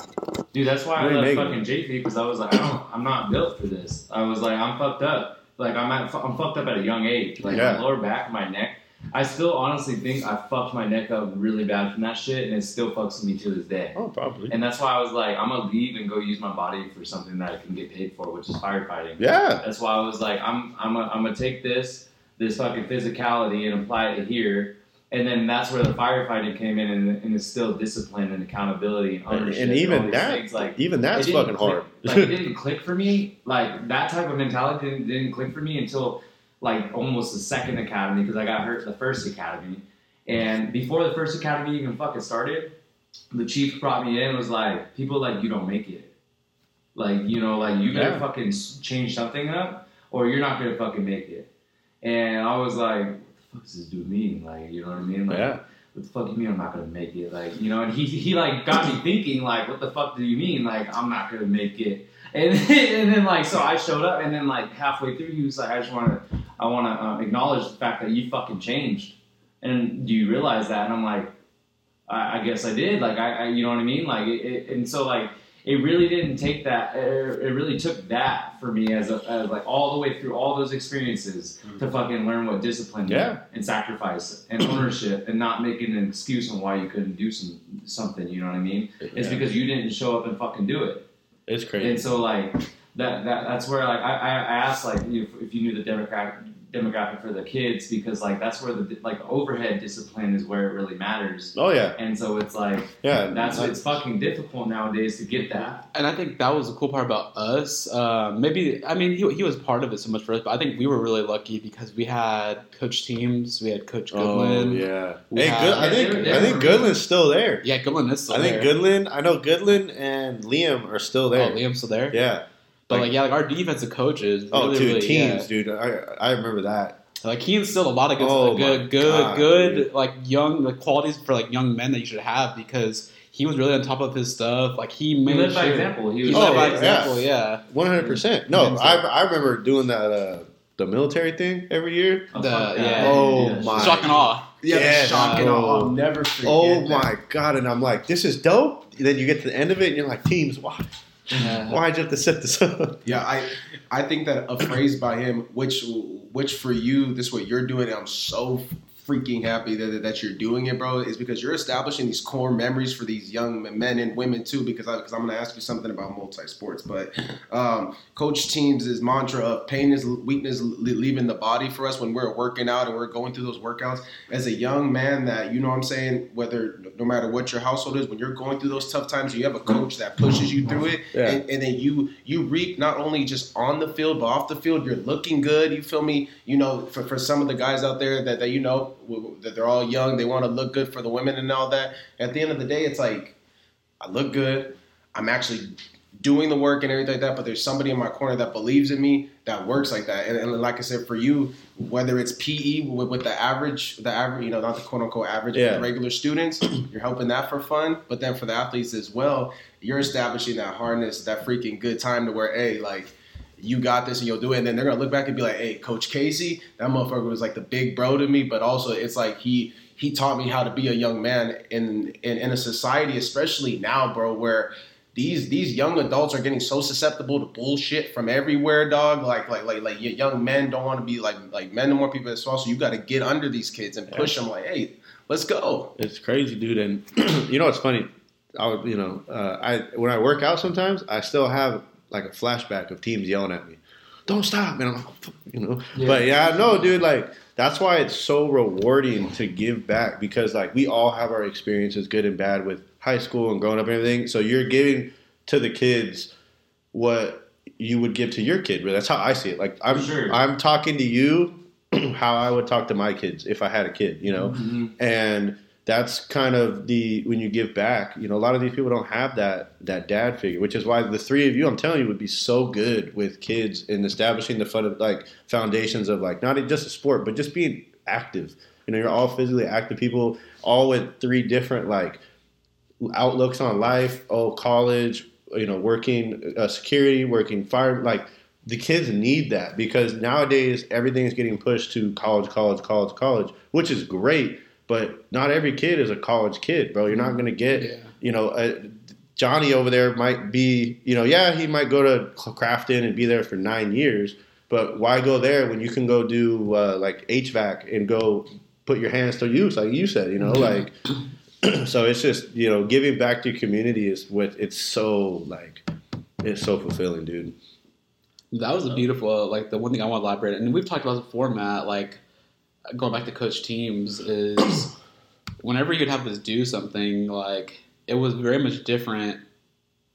Dude, that's why I left fucking JV because I was like, I'm not built for this. I was like, I'm fucked up. Like I'm fucked up at a young age. Like my lower back, my neck. I still honestly think I fucked my neck up really bad from that shit, and it still fucks with me to this day. Oh, probably. And that's why I was like, I'm going to leave and go use my body for something that I can get paid for, which is firefighting. Yeah. That's why I was like, I'm going to take this fucking physicality and apply it to here. And then that's where the firefighting came in, and it's still discipline and accountability and ownership. And even that's fucking hard. Like, it didn't click for me. Like, that type of mentality didn't click for me until like almost the second academy, because I got hurt the first academy. And before the first academy even fucking started, the chief brought me in and was like, people like, you don't make it. Like, you know, like, you better fucking change something up or you're not going to fucking make it. And I was like, what the fuck does this dude mean? Like, you know what I mean? Like, what the fuck do you mean I'm not going to make it? Like, you know, and he like got me thinking like, what the fuck do you mean? Like, I'm not going to make it. And then like, so I showed up, and then like halfway through, he was like, I want to acknowledge the fact that you fucking changed. And do you realize that? And I'm like, I guess I did. Like, I you know what I mean? Like, and so like, it really didn't take that. It really took that for me as like all the way through all those experiences to fucking learn what discipline and sacrifice and ownership and not making an excuse on why you couldn't do something. You know what I mean? Yeah. It's because you didn't show up and fucking do it. It's crazy. And so, like, that's where, like, I asked, like, if you knew the demographic for the kids, because, like, that's where the, like, overhead discipline is where it really matters. Oh, yeah. And so it's, like, that's it's fucking difficult nowadays to get that. And I think that was the cool part about us. Maybe, I mean, he was part of it so much for us, but I think we were really lucky because we had coach teams. We had Coach Goodland. Oh, yeah. I think Goodland's still there. Yeah, Goodland is still there. I know Goodland and Liam are still there. Oh, Liam's still there? Yeah. But, like, our defensive coaches. Dude. I remember that. Like, he instilled a lot of good, young, the qualities for, like, young men that you should have because he was really on top of his stuff. Like, he made it. He led by example. He led by example, yeah. 100%. No, I remember doing that, the military thing every year. Oh, my. Shock and awe. Yeah, shock and awe. I'll never forget that. Oh, my God. And I'm like, this is dope. And then you get to the end of it, and you're like, teams, why? Why'd you have to set this up? Yeah, I think that a phrase by him, which for you, this is what you're doing, and I'm so freaking happy that you're doing it, bro, is because you're establishing these core memories for these young men and women too, because I'm going to ask you something about multi-sports, but Coach Teams' mantra of pain is weakness leaving the body for us when we're working out and we're going through those workouts. As a young man that, you know what I'm saying, whether no matter what your household is, when you're going through those tough times, you have a coach that pushes you through it, and then you reap not only just on the field, but off the field, you're looking good, you feel me? You know, for some of the guys out there that you know, that they're all young, they want to look good for the women and all that. At the end of the day, it's like, I look good, I'm actually doing the work and everything like that, but there's somebody in my corner that believes in me, that works like that. And like I said, for you, whether it's PE with the average, you know, not the quote-unquote average, but the regular students, you're helping that for fun, but then for the athletes as well, you're establishing that hardness, that freaking good time to where, hey, like, you got this and you'll do it. And then they're going to look back and be like, hey, Coach Casey, that motherfucker was like the big bro to me. But also it's like he taught me how to be a young man in a society, especially now, bro, where these young adults are getting so susceptible to bullshit from everywhere, dog. Like young men don't want to be like men and more people as well. So you got to get under these kids and push them like, hey, let's go. It's crazy, dude. And you know, it's funny. When I work out sometimes, I still have like a flashback of teams yelling at me, don't stop, and I'm like, you know. Yeah. But yeah, no, dude, like that's why it's so rewarding to give back, because like we all have our experiences, good and bad, with high school and growing up and everything. So you're giving to the kids what you would give to your kid. Really, that's how I see it. Like I'm talking to you how I would talk to my kids if I had a kid, you know. Mm-hmm. And that's kind of when you give back, you know, a lot of these people don't have that dad figure, which is why the three of you, I'm telling you, would be so good with kids in establishing the fun of like foundations of like not just a sport, but just being active. You know, you're all physically active people, all with three different like outlooks on life. Oh, college, you know, working security, working fire. Like the kids need that, because nowadays everything is getting pushed to college, which is great. But not every kid is a college kid, bro. You're not going to get, you know, Johnny over there might be, you know, he might go to Crafton and be there for 9 years. But why go there when you can go do like HVAC and go put your hands to use, like you said, you know, like. So it's just, you know, giving back to your community it's so fulfilling, dude. That was a beautiful, the one thing I want to elaborate on. And we've talked about the format, like. Going back to Coach Teams is whenever you'd have us do something, like it was very much different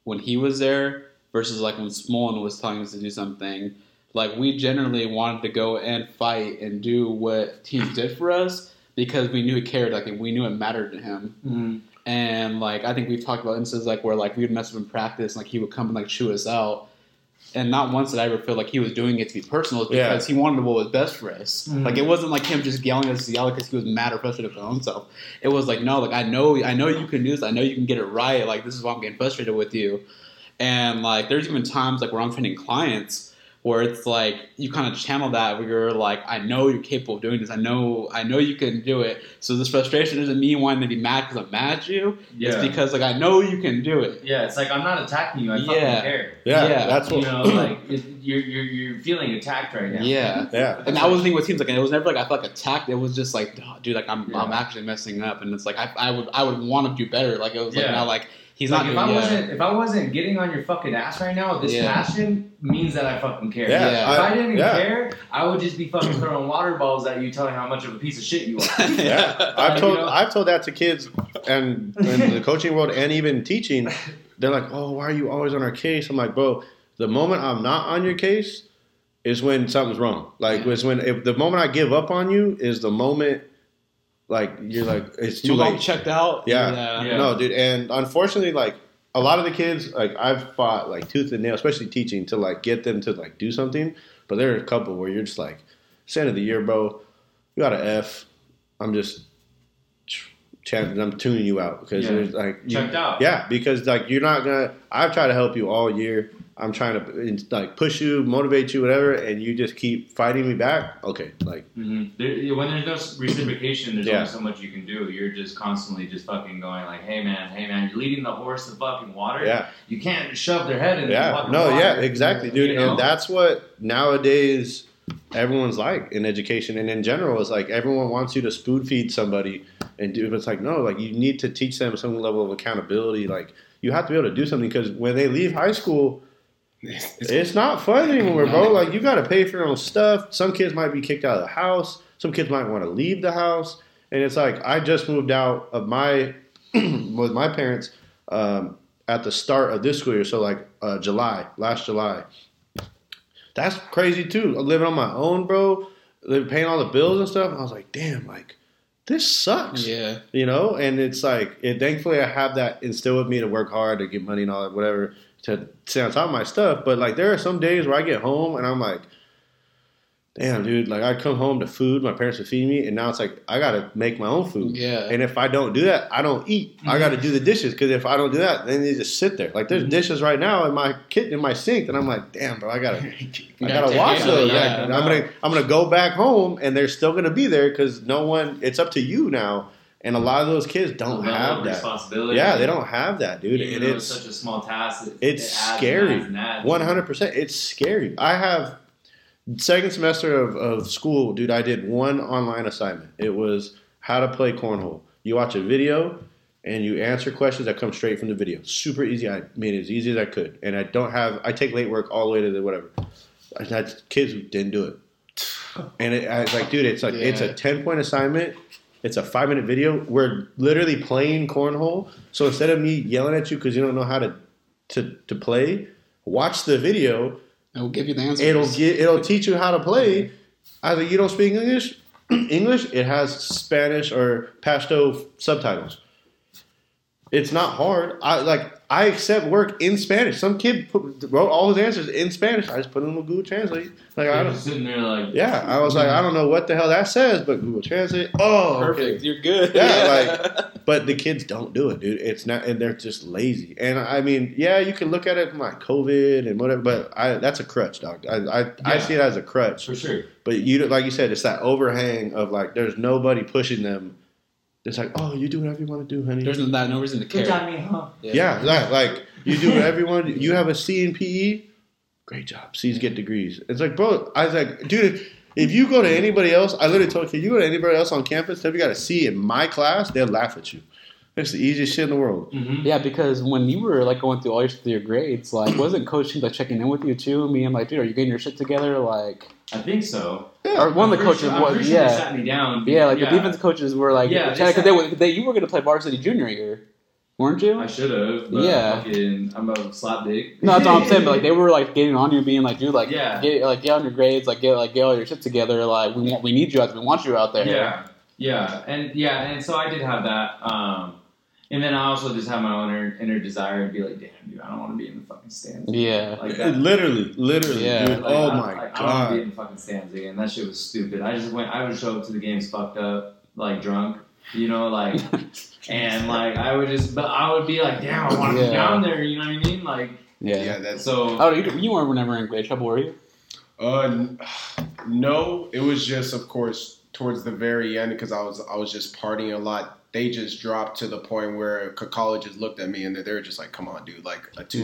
when he was there versus like when Smolin was telling us to do something. Like we generally wanted to go and fight and do what Teams did for us because we knew he cared, like, and we knew it mattered to him. Mm-hmm. And like I think we've talked about instances like where like we would mess up in practice and like he would come and like chew us out. And not once did I ever feel like he was doing it to be personal, because he wanted what was best for us. Mm-hmm. Like it wasn't like him just yelling at us because he was mad or frustrated with his own self. It was like, no, like I know you can do this. I know you can get it right. Like this is why I'm getting frustrated with you. And like there's even times like where I'm finding clients where it's like you kind of channel that where you're like, I know you're capable of doing this. I know you can do it. So this frustration isn't me wanting to be mad because I'm mad at you. Yeah. It's because like I know you can do it. Yeah, it's like I'm not attacking you. I fucking care. Yeah, that's what you know. Like you're feeling attacked right now. Yeah. And that was the thing with teams. Like it was never like I felt like attacked. It was just like, oh, dude, like I'm actually messing up, and it's like I would want to do better. Like it was like now like. He's like, if I wasn't getting on your fucking ass right now, this passion means that I fucking care. Yeah. If I didn't care, I would just be fucking throwing water balls at you, telling how much of a piece of shit you are. I've told that to kids and in the coaching world and even teaching. They're like, oh, why are you always on our case? I'm like, bro, the moment I'm not on your case is when something's wrong. Like it's when the moment I give up on you is the moment. Like, you're like, it's too late. You checked out? Yeah. No, dude. And unfortunately, like, a lot of the kids, like, I've fought, like, tooth and nail, especially teaching, to, like, get them to, like, do something. But there are a couple where you're just like, it's the end of the year, bro. You got an F. I'm just Chad, I'm tuning you out because there's like checked out. Yeah, because like you're not gonna. I've tried to help you all year. I'm trying to like push you, motivate you, whatever, and you just keep fighting me back. Okay, like when there's no reciprocation, there's only so much you can do. You're just constantly just fucking going like, hey man, you're leading the horse to fucking water. Yeah, you can't shove their head in. Yeah, water. Yeah, exactly, dude. And that's what nowadays everyone's like in education and in general is like everyone wants you to spoon feed somebody and do, but it's like no, like you need to teach them some level of accountability. Like you have to be able to do something because when they leave high school, it's not fun anymore, bro. Like you got to pay for your own stuff. Some kids might be kicked out of the house. Some kids might want to leave the house, and it's like I just moved out of my with my parents at the start of this school year. So like last July. That's crazy too. Living on my own, bro. Paying all the bills and stuff. I was like, damn, like this sucks. Yeah. You know, and it's like, thankfully I have that instilled with me to work hard to get money and all that, whatever, to stay on top of my stuff. But like, there are some days where I get home and I'm like, damn, dude. Like I come home to food, my parents would feed me, and now it's like I gotta make my own food. Yeah. And if I don't do that, I don't eat. Mm-hmm. I gotta do the dishes because if I don't do that, then they just sit there. Like there's dishes right now in my kitchen, in my sink, and I'm like, damn, bro, I gotta wash those. Yeah, like, I'm gonna go back home, and they're still gonna be there because no one. It's up to you now. And a lot of those kids don't have that responsibility. Yeah, they don't have that, dude. Even and it's such a small task. It's scary. 100%. It's scary. I have. Second semester of school, dude, I did one online assignment. It was how to play cornhole. You watch a video, and you answer questions that come straight from the video. Super easy. I made it as easy as I could. And I take late work all the way to the whatever. I had kids who didn't do it. And I was like, dude, it's a 10-point assignment. It's a 5-minute video. We're literally playing cornhole. So instead of me yelling at you because you don't know how to play, watch the video. It'll give you the answers. It'll teach you how to play. Either you don't speak English, it has Spanish or Pashto subtitles. It's not hard. I accept work in Spanish. Some kid wrote all his answers in Spanish. I just put them in Google Translate. Like I was sitting there like I was like I don't know what the hell that says, but Google Translate. Oh, perfect. Okay. You're good. Yeah, like but the kids don't do it, dude. It's not, and they're just lazy. And I mean, yeah, you can look at it from like COVID and whatever, but that's a crutch, dog. I see it as a crutch for sure. But you like you said, it's that overhang of like there's nobody pushing them. It's like, oh, you do whatever you want to do, honey. There's no reason to care. Good job, me, huh? Yeah, like you do whatever you want to do. You have a C in PE? Great job. C's get degrees. It's like, bro, I was like, dude, if you go to anybody else, I literally told you, you go to anybody else on campus, if you got a C in my class, they'll laugh at you. It's the easiest shit in the world. Mm-hmm. Yeah, because when you were like going through all your grades, like wasn't Coach like checking in with you too? Me, I'm like, dude, are you getting your shit together? Like, I think so. Yeah. Or one of the coaches was, sure they sat me down. Yeah, like the defense coaches were like, because you were going to play varsity junior year, weren't you? I should have. Yeah, fucking, I'm a slap dick. No, that's all I'm saying. But like they were like getting on you, being like, dude, like get on your grades, like get all your shit together. Like we need you out there, we want you out there. Yeah, and so I did have that. And then I also just have my own inner desire to be like, damn, dude, I don't want to be in the fucking stands. Yeah. Like that. Literally, dude. Like, oh my God. I don't want to be in the fucking stands again. That shit was stupid. I would show up to the games fucked up, like drunk, you know, like, and like, I would be like, damn, I want to be down there, you know what I mean? Like, Oh, you weren't never in great trouble, were you? No, it was just, of course, towards the very end, because I was just partying a lot. They just dropped to the point where colleges looked at me and they were just like, come on, dude, like a two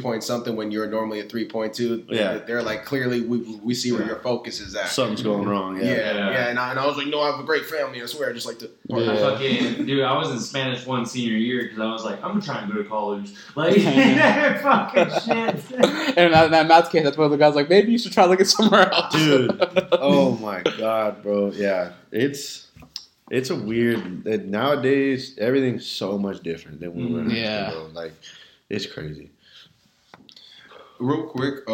point something when you're normally a 3.2. Yeah. They're like, clearly we see where your focus is at. Something's going wrong. Yeah. And I was like, no, I have a great family. I swear. Just like the dude, I was in Spanish one senior year because I was like, I'm trying to go to college. Like, fucking shit. And in that math case, that's one of the guys like, maybe you should try looking somewhere else. Dude. Oh my God, bro. Yeah. It's a weird. Nowadays, everything's so much different than when we were in school. Like, it's crazy. Real quick,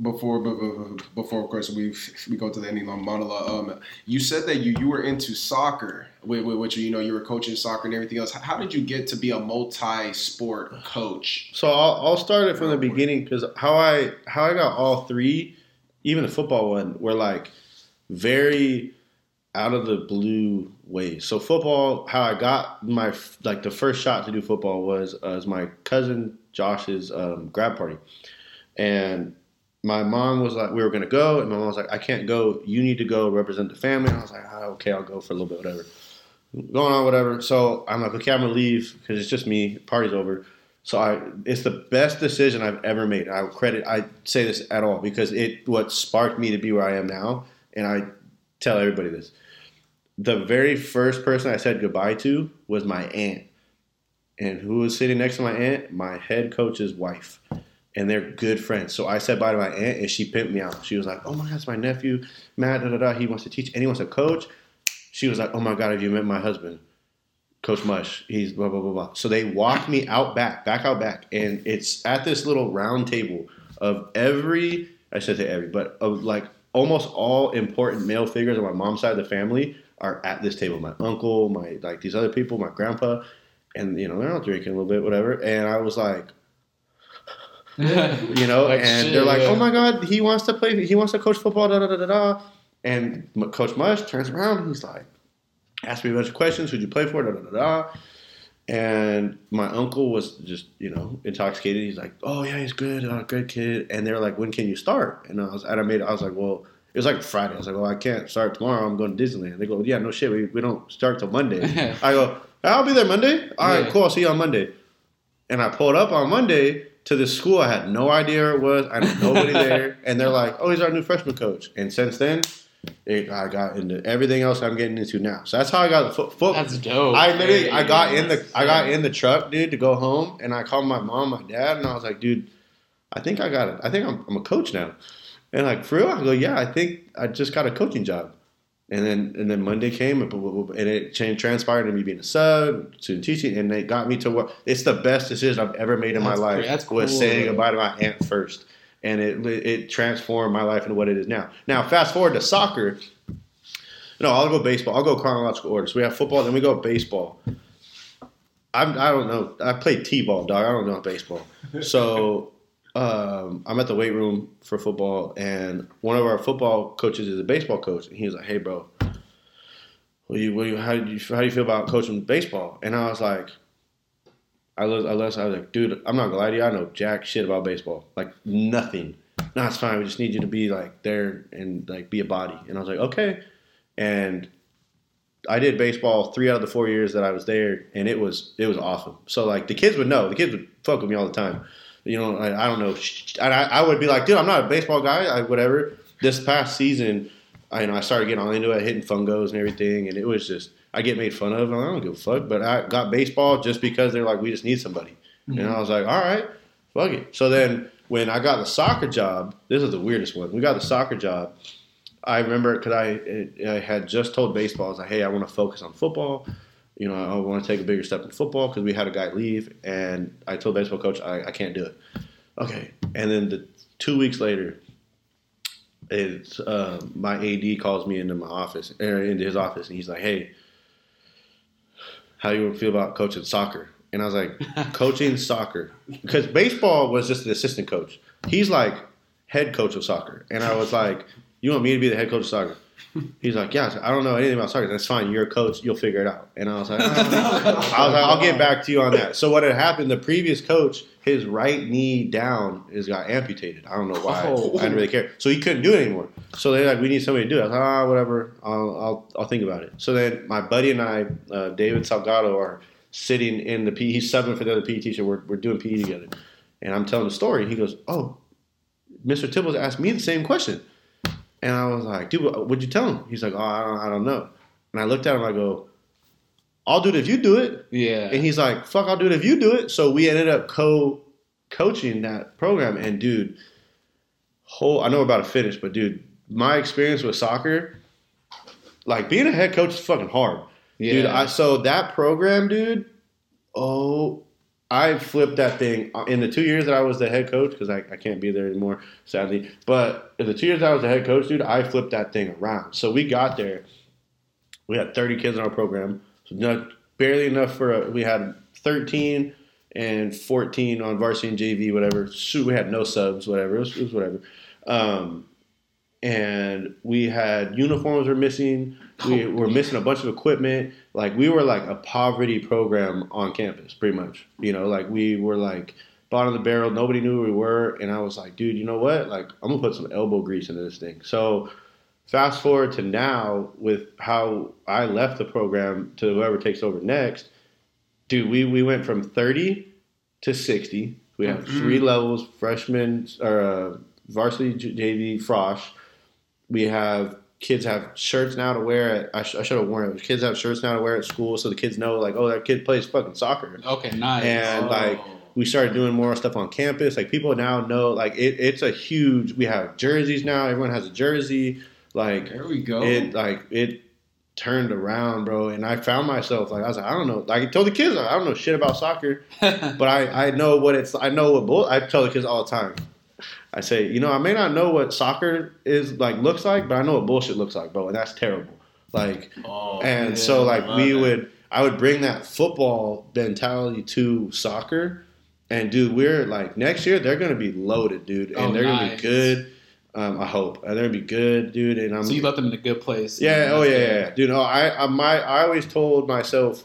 before of course we go to the ending on monologue. You said that you were into soccer, which you were coaching soccer and everything else. How did you get to be a multi-sport coach? So I'll start it from the beginning because how I got all three, even the football one, were like very out of the blue way. So football, how I got my, like, the first shot to do football was my cousin Josh's grad party. And my mom was like, we were going to go. And my mom was like, I can't go. You need to go represent the family. And I was like, oh, okay, I'll go for a little bit, whatever. Going on, whatever. So I'm like, okay, I'm going to leave because it's just me. Party's over. So it's the best decision I've ever made. I say this at all because what sparked me to be where I am now, and I tell everybody this. The very first person I said goodbye to was my aunt. And who was sitting next to my aunt? My head coach's wife. And they're good friends. So I said bye to my aunt, and she pimped me out. She was like, oh, my God, it's my nephew, Matt, da-da-da. He wants to teach, and he wants to coach. She was like, oh, my God, have you met my husband? Coach Mush, he's blah, blah, blah, blah. So they walked me out back. And it's at this little round table of like almost all important male figures on my mom's side of the family are at this table. My uncle, these other people, my grandpa. And, they're all drinking a little bit, whatever. And I was like, and shit, they're like, oh, my God, he wants to play. He wants to coach football, da-da-da-da-da. And Coach Mush turns around and he's like, asked me a bunch of questions. Who'd you play for? Da, da, da, da. And my uncle was just, intoxicated. He's like, oh, yeah, he's good. Oh, good kid. And they're like, when can you start? And I was like, well, it was like Friday. I was like, well, I can't start tomorrow. I'm going to Disneyland. They go, yeah, no shit. We don't start till Monday. I go, I'll be there Monday. All right, cool. I'll see you on Monday. And I pulled up on Monday to this school. I had no idea where it was. I had nobody there. And they're like, oh, he's our new freshman coach. And since then, I got into everything else I'm getting into now. So that's how I got the football. That's dope. I got in the truck, dude, to go home, and I called my mom, my dad, and I was like, dude, I think I got it. I think I'm a coach now. And like, for real? I go, yeah, I think I just got a coaching job. And then Monday came, and it transpired to me being a sub, student teaching, and they got me to work. It's the best decision I've ever made in my life. That's cool. Was saying goodbye to my aunt first. And it transformed my life into what it is now. Now, fast forward to soccer. No, I'll go baseball. I'll go chronological order. So we have football, then we go baseball. I don't know. I played T-ball, dog. I don't know baseball. So I'm at the weight room for football, and one of our football coaches is a baseball coach. And he was like, hey, bro, how do you feel about coaching baseball? And I was like, I was like, dude, I'm not gonna lie to you. I know jack shit about baseball, like nothing. No, it's fine. We just need you to be like there and like be a body. And I was like, okay. And I did baseball 3 out of the 4 years that I was there, and it was awesome. So like the kids would know. The kids would fuck with me all the time. I don't know. And I would be like, dude, I'm not a baseball guy. Whatever. This past season, I started getting all into it, hitting fungos and everything, and it was just. I get made fun of, and I don't give a fuck, but I got baseball just because they're like, we just need somebody. Mm-hmm. And I was like, all right, fuck it. So then when I got the soccer job, this is the weirdest one. We got the soccer job. I remember because I had just told baseball, I was like, hey, I want to focus on football. I want to take a bigger step in football because we had a guy leave, and I told baseball coach, I can't do it. Okay. And then 2 weeks later, it's my AD calls me into his office, and he's like, hey, how you feel about coaching soccer? And I was like, coaching soccer? Because baseball was just an assistant coach. He's like head coach of soccer. And I was like, you want me to be the head coach of soccer? He's like, yeah, I don't know anything about soccer. That's fine. You're a coach. You'll figure it out. And I was like, I'll get back to you on that. So what had happened, the previous coach, his right knee down got amputated. I don't know why. I didn't really care. So he couldn't do it anymore. So they're like, we need somebody to do it. I was like, whatever. I'll think about it. So then my buddy and I, David Salgado, are sitting in the PE. He's subbing for the other PE teacher. We're doing PE together. And I'm telling the story. He goes, oh, Mr. Tibbles asked me the same question. And I was like, dude, what'd you tell him? He's like, oh, I don't know. And I looked at him. I go, I'll do it if you do it. Yeah. And he's like, fuck, I'll do it if you do it. So we ended up co-coaching that program. And, dude, I know we're about to finish, but, dude, my experience with soccer, like being a head coach is fucking hard. Yeah. Dude, so that program, dude, I flipped that thing in the 2 years that I was the head coach, because I can't be there anymore, sadly. But in the 2 years that I was the head coach, dude, I flipped that thing around. So we got there. We had 30 kids in our program. So barely enough we had 13 and 14 on varsity and JV, whatever. Shoot, we had no subs, whatever. It was whatever. and we had uniforms were missing. We were missing a bunch of equipment. Like, we were like a poverty program on campus, pretty much. You know, like, we were like bottom of the barrel. Nobody knew who we were. And I was like, dude, you know what? Like, I'm going to put some elbow grease into this thing. So fast forward to now with how I left the program to whoever takes over next. Dude, we went from 30 to 60. We have three levels, freshman, varsity, JV, frosh. We have kids have shirts now to wear. I should have worn it. Kids have shirts now to wear at school, so the kids know, like, oh, that kid plays fucking soccer. Okay, nice. And, like, we started doing more stuff on campus. Like, people now know, like, it's a huge – we have jerseys now. Everyone has a jersey. Like, there we go. It turned around, bro. And I found myself, like, I was like, I don't know. Like, I told the kids, like, I don't know shit about soccer. But I know what it's – I know what – I tell the kids all the time. I say, you know, I may not know what soccer is like looks like, but I know what bullshit looks like, bro, and that's terrible. Like, so like I would bring that football mentality to soccer, and dude, we're like next year they're gonna be loaded, dude, and they're gonna be good. I hope they're gonna be good, dude. And so you left them in a good place. Yeah. Dude, no, I always told myself.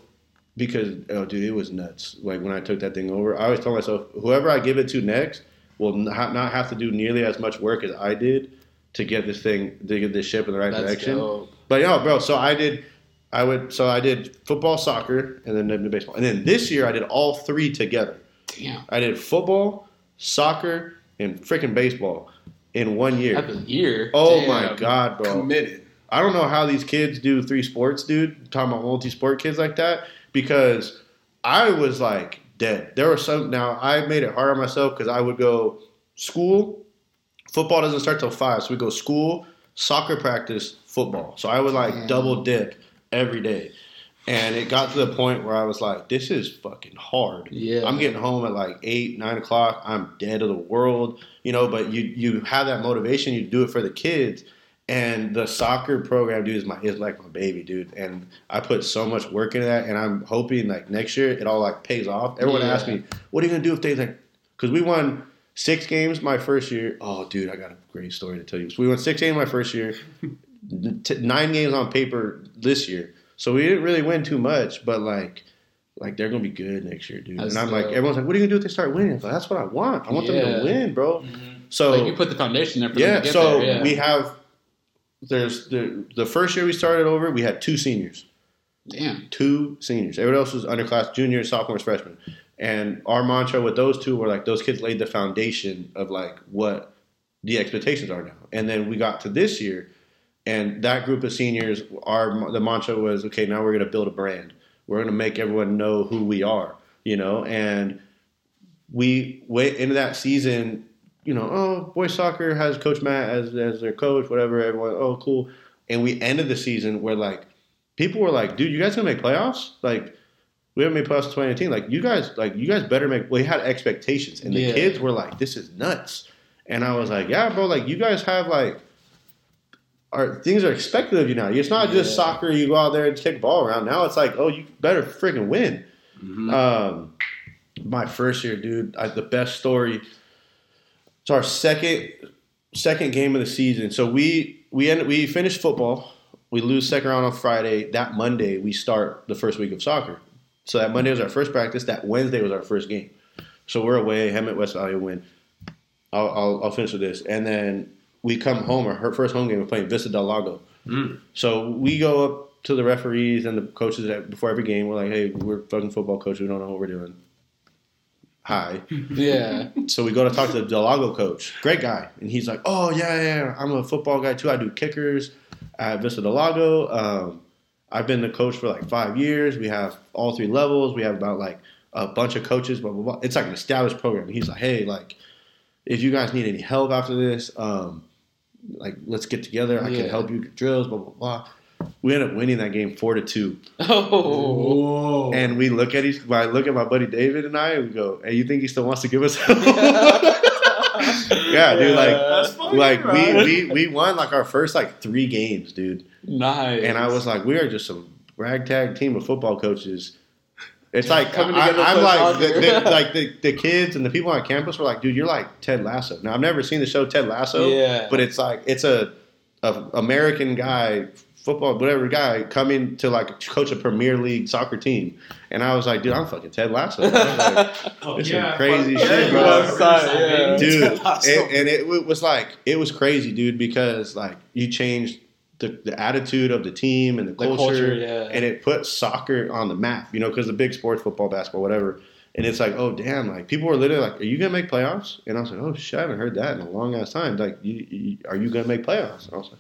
Because dude, it was nuts. Like when I took that thing over, I always told myself, whoever I give it to next will not have to do nearly as much work as I did to get this thing, to get this ship in the right direction. Dope. But yo, bro, so I did football, soccer, and then baseball. And then this year I did all three together. Damn. I did football, soccer, and freaking baseball in one year. That's a year. Oh damn. My God, bro. Committed. I don't know how these kids do three sports, dude. I'm talking about multi-sport kids like that, because I was like, dead. There were some. Now I made it hard on myself because I would go school. Football doesn't start till 5, so we go school, soccer practice, football. So I would like double dip every day, and it got to the point where I was like, "This is fucking hard." Yeah, I'm getting home at like 8, 9 o'clock. I'm dead to the world, you know. But you have that motivation. You do it for the kids, and the soccer program, dude, is like my baby, dude. And I put so much work into that, and I'm hoping like next year it all like pays off. Everyone asks me, "What are you gonna do if they like?" Because we won 6 games my first year. Oh, dude, I got a great story to tell you. So we won 6 games my first year, 9 games on paper this year. So we didn't really win too much, but like they're gonna be good next year, dude. And I'm like, everyone's like, "What are you gonna do if they start winning?" I'm like, that's what I want. I want them to win, bro. Mm-hmm. So like you put the foundation there for them to get there. Yeah. So we have. There's the first year we started over, we had 2 seniors. Damn. 2 seniors. Everyone else was underclass, juniors, sophomores, freshmen. And our mantra with those 2 were like, those kids laid the foundation of like what the expectations are now. And then we got to this year, and that group of seniors, the mantra was, okay, now we're going to build a brand. We're going to make everyone know who we are, you know. And we went into that season, you know, oh, boys soccer has Coach Matt as their coach, whatever, everyone, oh, cool. And we ended the season where, like, people were like, dude, you guys going to make playoffs? Like, we haven't made playoffs in 2019. Like, you guys better make – well, you had expectations. And the kids were like, this is nuts. And I was like, yeah, bro, like, you guys have, like – things are expected of you now. It's not just soccer. You go out there and kick the ball around. Now it's like, oh, you better freaking win. Mm-hmm. My first year, dude, the best story – it's our second game of the season. So we finish football. We lose second round on Friday. That Monday, we start the first week of soccer. So that Monday was our first practice. That Wednesday was our first game. So we're away. Hemet West Valley win. I'll finish with this. And then we come home. Our first home game, we're playing Vista del Lago. Mm. So we go up to the referees and the coaches before every game. We're like, hey, we're fucking football coaches. We don't know what we're doing. Hi. Yeah. So we go to talk to the Del Lago coach. Great guy. And he's like, oh, yeah. I'm a football guy, too. I do kickers at Vista Del Lago. I've been the coach for, like, 5 years. We have all 3 levels. We have about, like, a bunch of coaches, blah, blah, blah. It's like an established program. And he's like, hey, like, if you guys need any help after this, like, let's get together. I can help you get drills, blah, blah, blah. We ended up winning that game 4-2. Oh! And we look at my buddy David and I, and we go, "Hey, you think he still wants to give us help?" Yeah, dude. Like, funny, like right? we won like our first like 3 games, dude. Nice. And I was like, we are just a ragtag team of football coaches. It's like coming together. I'm like, the kids and the people on campus were like, dude, you're like Ted Lasso. Now I've never seen the show Ted Lasso, but it's like it's a an American guy, football, whatever guy, coming to like coach a Premier League soccer team. And I was like, dude, I'm fucking Ted Lasso. I was like, this is crazy shit, bro. Dude, and it was like, it was crazy, dude, because like you changed the attitude of the team and the culture and it put soccer on the map, you know, because the big sports, football, basketball, whatever. And it's like, oh, damn, like, people were literally like, are you going to make playoffs? And I was like, oh, shit, I haven't heard that in a long-ass time. Like, are you going to make playoffs? And I was like,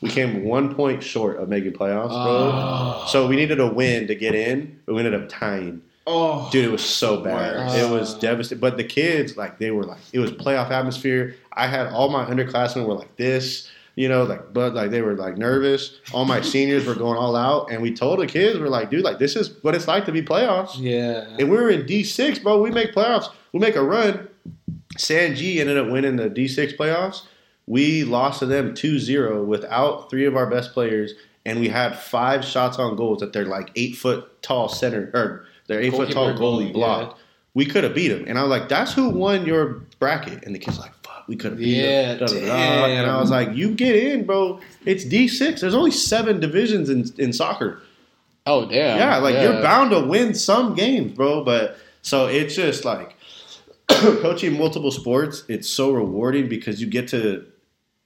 we came 1 point short of making playoffs, bro. So we needed a win to get in, but we ended up tying. Oh, dude, it was so bad. It was devastating. But the kids, like, they were like, it was playoff atmosphere. I had all my underclassmen were like this. You know, like, but like they were like nervous. All my seniors were going all out, and we told the kids, we're like, dude, like this is what it's like to be playoffs. Yeah. And we were in D6, bro. We make playoffs. We make a run. San G ended up winning the D6 playoffs. We lost to them 2-0 without three of our best players, and we had 5 shots on goals that their like 8 foot tall center or their 8 foot tall goalie blocked. Yeah. We could have beat them, and I was like, that's who won your bracket, and the kid's like, we could have beat them. Damn. And I was like, you get in, bro. It's D6. There's only 7 divisions in soccer. Oh, damn. Yeah, like you're bound to win some games, bro. But so it's just like coaching multiple sports, it's so rewarding because you get to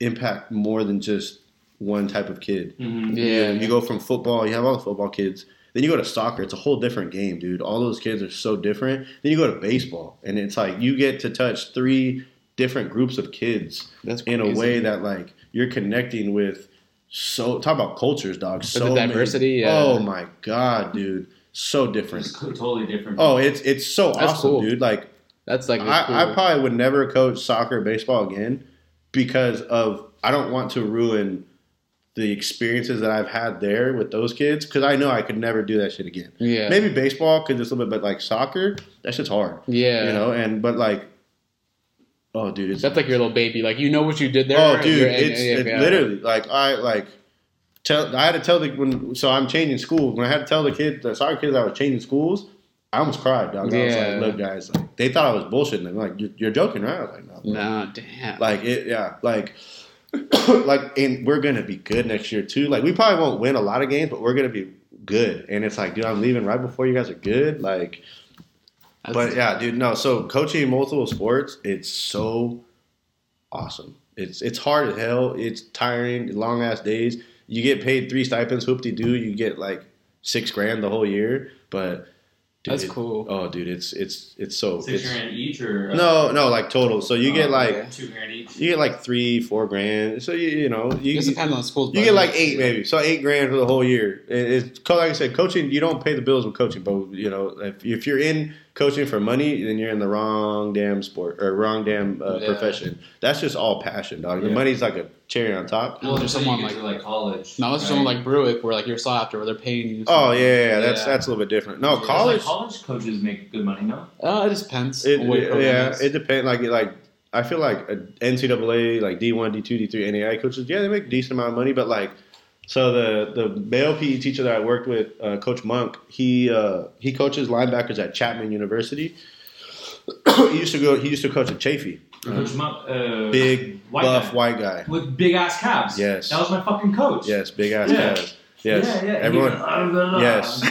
impact more than just one type of kid. Mm-hmm. Yeah. You go from football, you have all the football kids. Then you go to soccer. It's a whole different game, dude. All those kids are so different. Then you go to baseball, and it's like you get to touch 3 different groups of kids in a way that like you're connecting with. So talk about cultures, dog. So the diversity. Many, oh my god, dude, so different. It's totally different. Oh, it's so that's awesome, cool. Dude. Like that's like I probably would never coach soccer, or baseball again because of I don't want to ruin the experiences that I've had there with those kids because I know I could never do that shit again. Yeah, maybe baseball because it's a little bit, but like soccer, that shit's hard. Yeah, you know, but like. Oh, dude. That's like your little baby. Like, you know what you did there. Oh, dude. It's literally like I had to tell so I'm changing schools. When I had to tell the soccer kids I was changing schools, I almost cried, dog. Yeah. I was like, look, guys, like, they thought I was bullshitting them. Like, you're joking, right? I was like, no. Nah, damn. Like, and we're going to be good next year, too. Like, we probably won't win a lot of games, but we're going to be good. And it's like, dude, I'm leaving right before you guys are good. Like, but yeah, dude, no. So coaching multiple sports, it's so awesome. It's hard as hell. It's tiring, long ass days. You get paid 3 stipends, whoop-de-doo. You get like $6,000 the whole year, but dude, that's cool. Oh, dude, it's so $6,000 each or no, like total. So you get like $2,000 each. You get like $3,000-$4,000. So you depend on schools. You get like $8,000 maybe. So $8,000 for the whole year. It's like I said, coaching. You don't pay the bills with coaching, but you know if you're in coaching for money, then you're in the wrong damn sport or wrong damn profession. That's just all passion, dog. The money's like a cherry on top. No, there's someone like college. No, there's someone like Bruick where like you're sought after where they're paying you. Oh yeah. That's a little bit different. No, college. Like college coaches make good money, no? It just depends. It depends. Like I feel like NCAA, like D1, D2, D3, NAI coaches, yeah, they make a decent amount of money, but like. So the male PE teacher that I worked with, Coach Monk, he coaches linebackers at Chapman University. He used to coach at Chaffey. Coach Monk, big buff white guy with big ass calves. Yes, that was my fucking coach. Yes, big ass calves. Yes, everyone. Yes,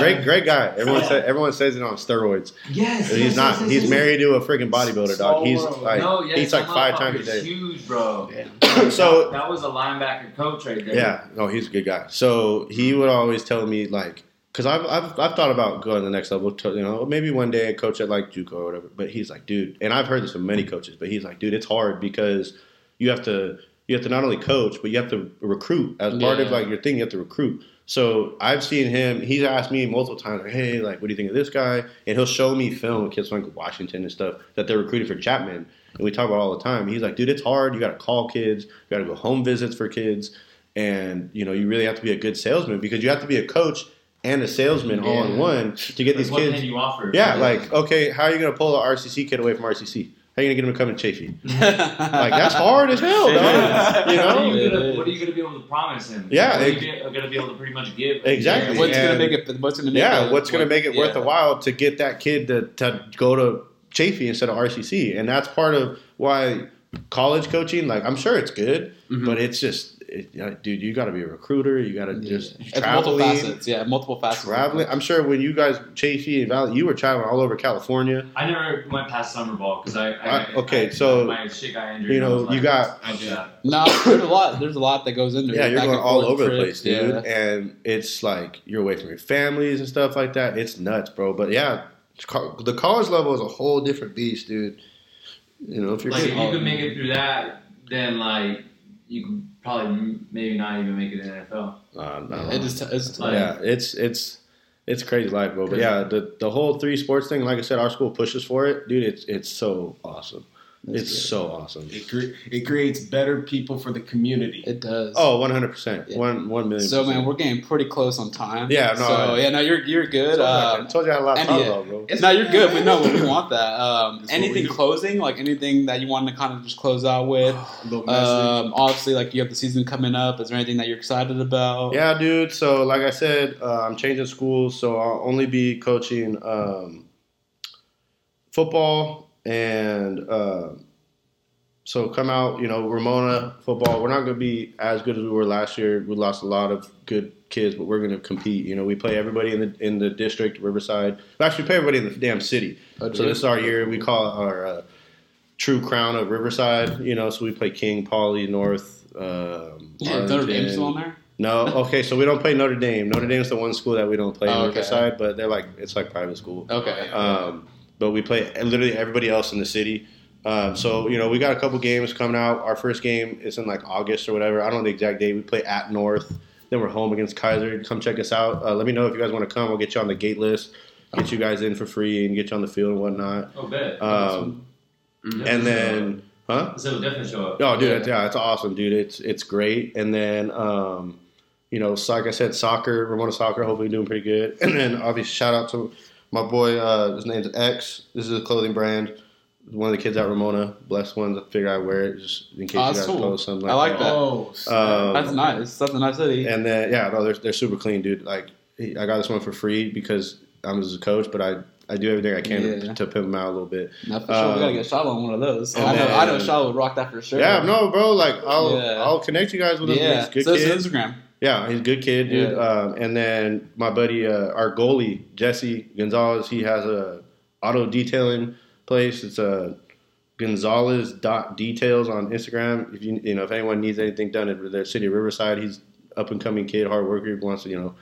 great guy. Everyone says it on steroids. Yes, he's not. He's married to a freaking bodybuilder, dog. He's like he's like 5 times a day. Huge, bro. Yeah. So that was a linebacker coach right there. Yeah, no, he's a good guy. So he would always tell me like, because I've thought about going to the next level. You know, maybe one day I coach at like JUCO or whatever. But he's like, dude, and I've heard this from many coaches. But he's like, dude, it's hard because you have to not only coach, but you have to recruit. As part of like your thing, you have to recruit. So I've seen him. He's asked me multiple times, like, hey, like, what do you think of this guy? And he'll show me film with kids from Washington and stuff that they're recruiting for Chapman. And we talk about it all the time. He's like, dude, it's hard. You got to call kids. You got to go home visits for kids. And, you know, you really have to be a good salesman because you have to be a coach and a salesman all in one to get these kids. What can you offer? Yeah, like, okay, how are you going to pull the RCC kid away from RCC? How are you going to get him to come to Chaffey? Like, that's hard as hell, dog. You know? What are you going to be able to promise him? Yeah. What are you going to be able to pretty much give? Exactly. Yeah. What's going to make it worth a while to get that kid to go to Chaffey instead of RCC? And that's part of why college coaching, like, I'm sure it's good, but it's just dude, you got to be a recruiter. You got to just travel. Multiple facets. Yeah, multiple facets. Traveling. I'm sure when you guys, Chaffey and Valley, you were traveling all over California. I never went past summer ball because I my shit got injured. You know, you got. No, there's a lot. There's a lot that goes into it. Yeah, you're going all over the place, dude. Yeah. And it's like you're away from your families and stuff like that. It's nuts, bro. But yeah, the college level is a whole different beast, dude. You know, if you're like if you can make it through that, then like you can probably maybe not even make it in the NFL. No. It's crazy life, bro. But yeah, the whole three sports thing, like I said, our school pushes for it, dude. It's so awesome. It creates better people for the community. It does. Oh, 100%. Yeah. 1 million. So man, we're getting pretty close on time. Yeah. No. So yeah. No, you're good. I told you I had a lot of time about, bro. No, you're good. But no, we want that. Anything closing, like anything that you want to kind of just close out with. Obviously, like you have the season coming up. Is there anything that you're excited about? Yeah, dude. So like I said, I'm changing schools, so I'll only be coaching football. And so come out, you know, Ramona football. We're not going to be as good as we were last year. We lost a lot of good kids, but we're going to compete. You know, we play everybody in the district, Riverside. We actually play everybody in the damn city. Okay. So this is our year. We call it our true crown of Riverside. You know, so we play King, Pauly, North. Notre Dame's still on there? No. Okay, so we don't play Notre Dame. Notre Dame's the one school that we don't play in Riverside, but they're like it's like private school. Okay. But we play literally everybody else in the city. So, you know, we got a couple games coming out. Our first game is in, like, August or whatever. I don't know the exact date. We play at North. Then we're home against Kaiser. Come check us out. Let me know if you guys want to come. We'll get you on the gate list, get you guys in for free, and get you on the field and whatnot. Oh, bet. And then – huh? So it'll definitely show up. Oh, dude, it's awesome, dude. It's great. And then, you know, like I said, soccer, Ramona soccer, hopefully doing pretty good. And then, obviously, shout-out to – my boy, his name's X. This is a clothing brand. One of the kids at Ramona, blessed ones. I figure I wear it just in case you guys close something like that. I like that. That's nice. That's a nice hoodie. And then, yeah, no, they're super clean, dude. Like, I got this one for free because I'm just a coach, but I do everything I can to pimp them out a little bit. Not for sure. We got to get Shiloh on one of those. I know Shiloh would rock that for sure. Yeah, no, bro. Like, I'll connect you guys with him. Yeah, good it's Instagram. Yeah, he's a good kid, dude. Yeah. And then my buddy, our goalie, Jesse Gonzalez, he has a auto detailing place. It's Gonzalez.details on Instagram. If you know, if anyone needs anything done in the city of Riverside, he's up and coming kid, hard worker, wants to, you know,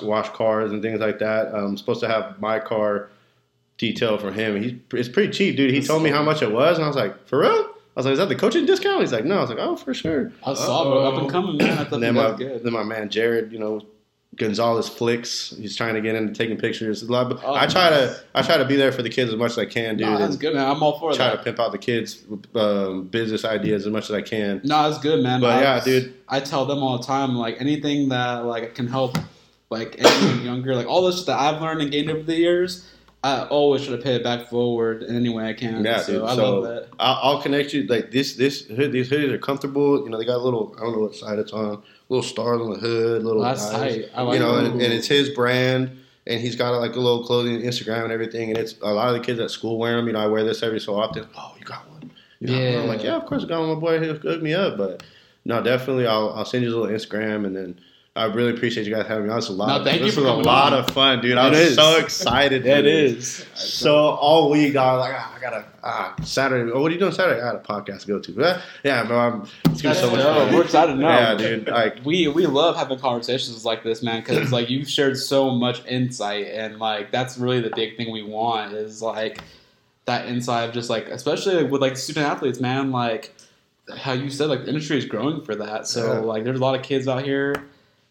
wash cars and things like that. I'm supposed to have my car detailed for him. It's pretty cheap, dude. He told me how much it was, and I was like, for real? I was like, is that the coaching discount? He's like, no. I was like, oh, for sure. I saw, bro. Up and coming, man. I thought that was good. Then my man, Jared, you know, Gonzalez Flicks. He's trying to get into taking pictures. I try to be there for the kids as much as I can, dude. That's good, man. I'm all for that. Try to pimp out the kids' business ideas as much as I can. No, that's good, man. But, yeah, dude. I tell them all the time, like, anything that, like, can help, like, anyone younger. Like, all this that I've learned and gained over the years, I always try to pay it back forward in any way I can. Yeah, so dude. I love that. I'll connect you. Like these hoodies are comfortable. You know, they got a little, I don't know what side it's on, little stars on the hood, little eyes. I like, you know, and it's his brand, and he's got like a little clothing, Instagram, and everything. And it's a lot of the kids at school wear them. You know, I wear this every so often. Oh, you got one? You got one? I'm like, yeah, of course I got one. My boy, he'll hook me up. But no, definitely, I'll send you a little Instagram, and then. I really appreciate you guys having me on. This was a lot of fun, dude. I was so excited. It is. So all week, I was like, I got a Saturday. Oh, what are you doing Saturday? I got a podcast to go to. Yeah, bro. It's going to be so much fun. We're excited now. Yeah, dude. Like, we love having conversations like this, man, because like you've shared so much insight, and like that's really the big thing we want is like that insight of just like, especially with like student athletes, man. Like how you said, like the industry is growing for that. So like there's a lot of kids out here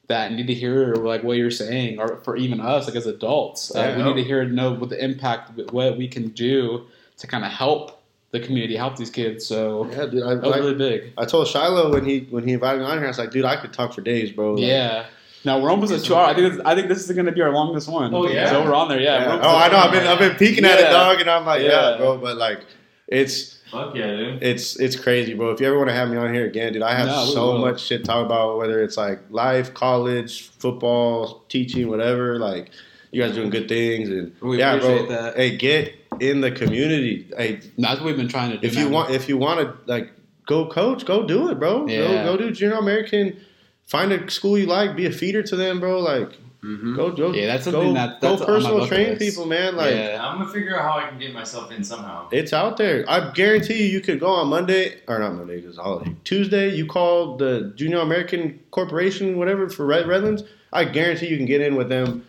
that need to hear like what you're saying, or for even us, like as adults, we need to hear and know what the impact, what we can do to kind of help the community, help these kids. So yeah, dude, really big. I told Shiloh when he invited me on here, I was like, dude, I could talk for days, bro. Like, yeah. Now we're almost at 2 hours. I think this is going to be our longest one. Oh yeah. So we're on there. Yeah. Yeah. Oh, I know. I've been peeking at it, dog, and I'm like, yeah, bro. But like, it's. Fuck yeah, dude. It's crazy, bro. If you ever want to have me on here again, dude, I have so much shit to talk about, whether it's like life, college, football, teaching, whatever. Like, you guys are doing good things. And we appreciate that. Hey, get in the community. Hey, that's what we've been trying to do. If you want to, like, go coach, go do it, bro. Yeah. Go do Junior American. Find a school you like. Be a feeder to them, bro. Like, mm-hmm. go. Yeah, that's something that's personal train people, man. Like, yeah, I'm gonna figure out how I can get myself in somehow. It's out there. I guarantee you, you could go on Monday or not Monday because holiday. Tuesday, you call the Junior American Corporation, whatever for Redlands. I guarantee you can get in with them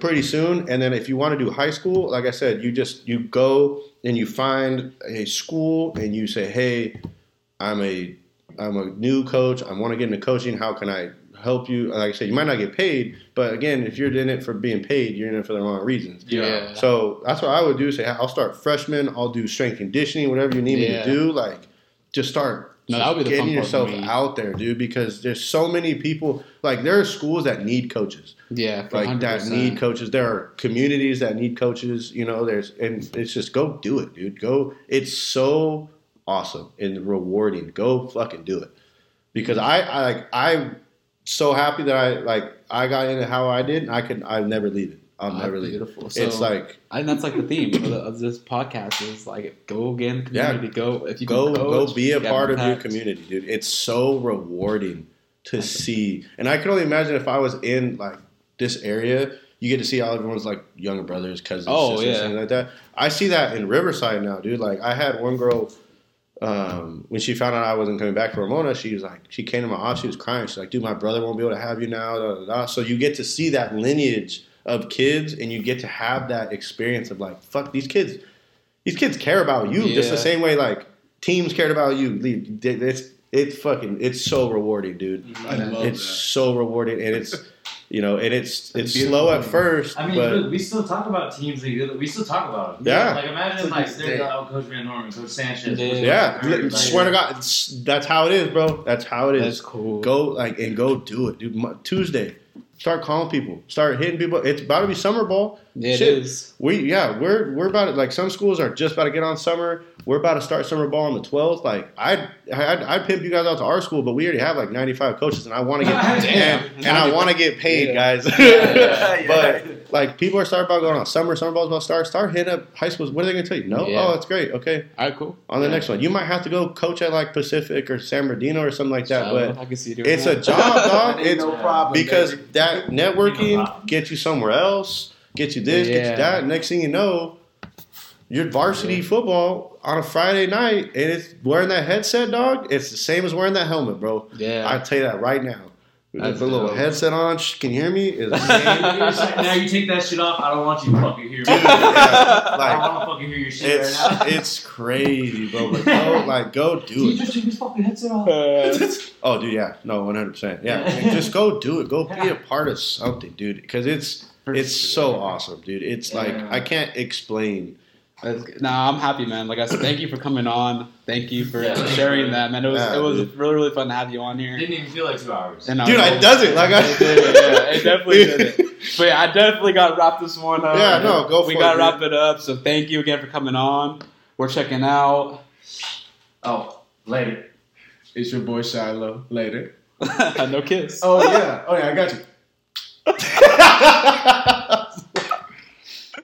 pretty soon. And then if you want to do high school, like I said, you go and you find a school and you say, hey, I'm a new coach. I want to get into coaching. How can I help you? Like I said, you might not get paid, but again, if you're in it for being paid, you're in it for the wrong reasons. Yeah. So that's what I would do. Say, I'll start freshman. I'll do strength conditioning, whatever you need me to do. Like, just start. No, that would be the fun part. Getting yourself out there, dude, because there's so many people. Like, there are schools that need coaches. Yeah, 100%. Like, that need coaches. There are communities that need coaches. You know, and it's just go do it, dude. Go. It's so awesome and rewarding. Go fucking do it. Because I'm so happy that I got into how I did. And I'll never leave it. I'll never leave. Beautiful. So, it's like, and that's like the theme of this podcast is like, go again, community. Yeah, go if you go, can coach, go be a part of your community, dude. It's so rewarding to see, and I can only imagine if I was in like this area, you get to see all everyone's like younger brothers, cousins, sisters, things like that. I see that in Riverside now, dude. Like, I had one girl when she found out I wasn't coming back for Ramona, she was like, she came to my office, she was crying. She's like, dude, my brother won't be able to have you now. Da, da, da. So you get to see that lineage of kids, and you get to have that experience of like, fuck, these kids care about you just the same way like teams cared about you. It's so rewarding, dude. I love it's that. So rewarding, and it's you know, and it's slow at first. I mean, but we still talk about teams. We still talk about them. Yeah. Like, imagine like there's Coach Van Norman, Coach Sanchez. Yeah. Like, swear to God, that's how it is, bro. That's how it is. That's cool. Go go do it, dude. Tuesday. Start calling people. Start hitting people. It's about to be summer ball. Yeah, shit. It is. We're about to, like, some schools are just about to get on summer. We're about to start summer ball on the 12th. Like, I'd pimp you guys out to our school, but we already have like 95 coaches, and I want to get and I want to get paid, guys. But like, people are starting about going on summer. Summer ball's about to start. Start hitting up high schools. What are they going to tell you? No. Yeah. Oh, that's great. Okay. All right. Cool. On the next one, you might have to go coach at like Pacific or San Bernardino or something like that. So, but I can see you it's that. A job, dog. It's no problem, because baby. That networking gets you somewhere else. Get you this, get you that. Next thing you know, you're varsity football on a Friday night, and it's wearing that headset, dog. It's the same as wearing that helmet, bro. Yeah, I tell you that right now. With the little headset on, can you hear me? It's the same. Now you take that shit off. I don't want you to fucking hear me. Dude, like, I don't want to fucking hear your shit right now. It's crazy, bro. But go do it. You just take this fucking headset off. Oh, dude, yeah. No, 100%. Yeah, I mean, just go do it. Go be a part of something, dude, because it's so awesome, dude. It's like, I can't explain. Nah, I'm happy, man. Like I said, thank you for coming on. Thank you for sharing that, man. It was really, really fun to have you on here. Didn't even feel like 2 hours. And dude, I does it. Like I did it. Yeah, it definitely did it. But yeah, I definitely got wrapped this one up. Yeah, no, go for it. We got to wrap it up. So thank you again for coming on. We're checking out. Oh, later. It's your boy Shiloh. Later. No kiss. Oh yeah. I got you.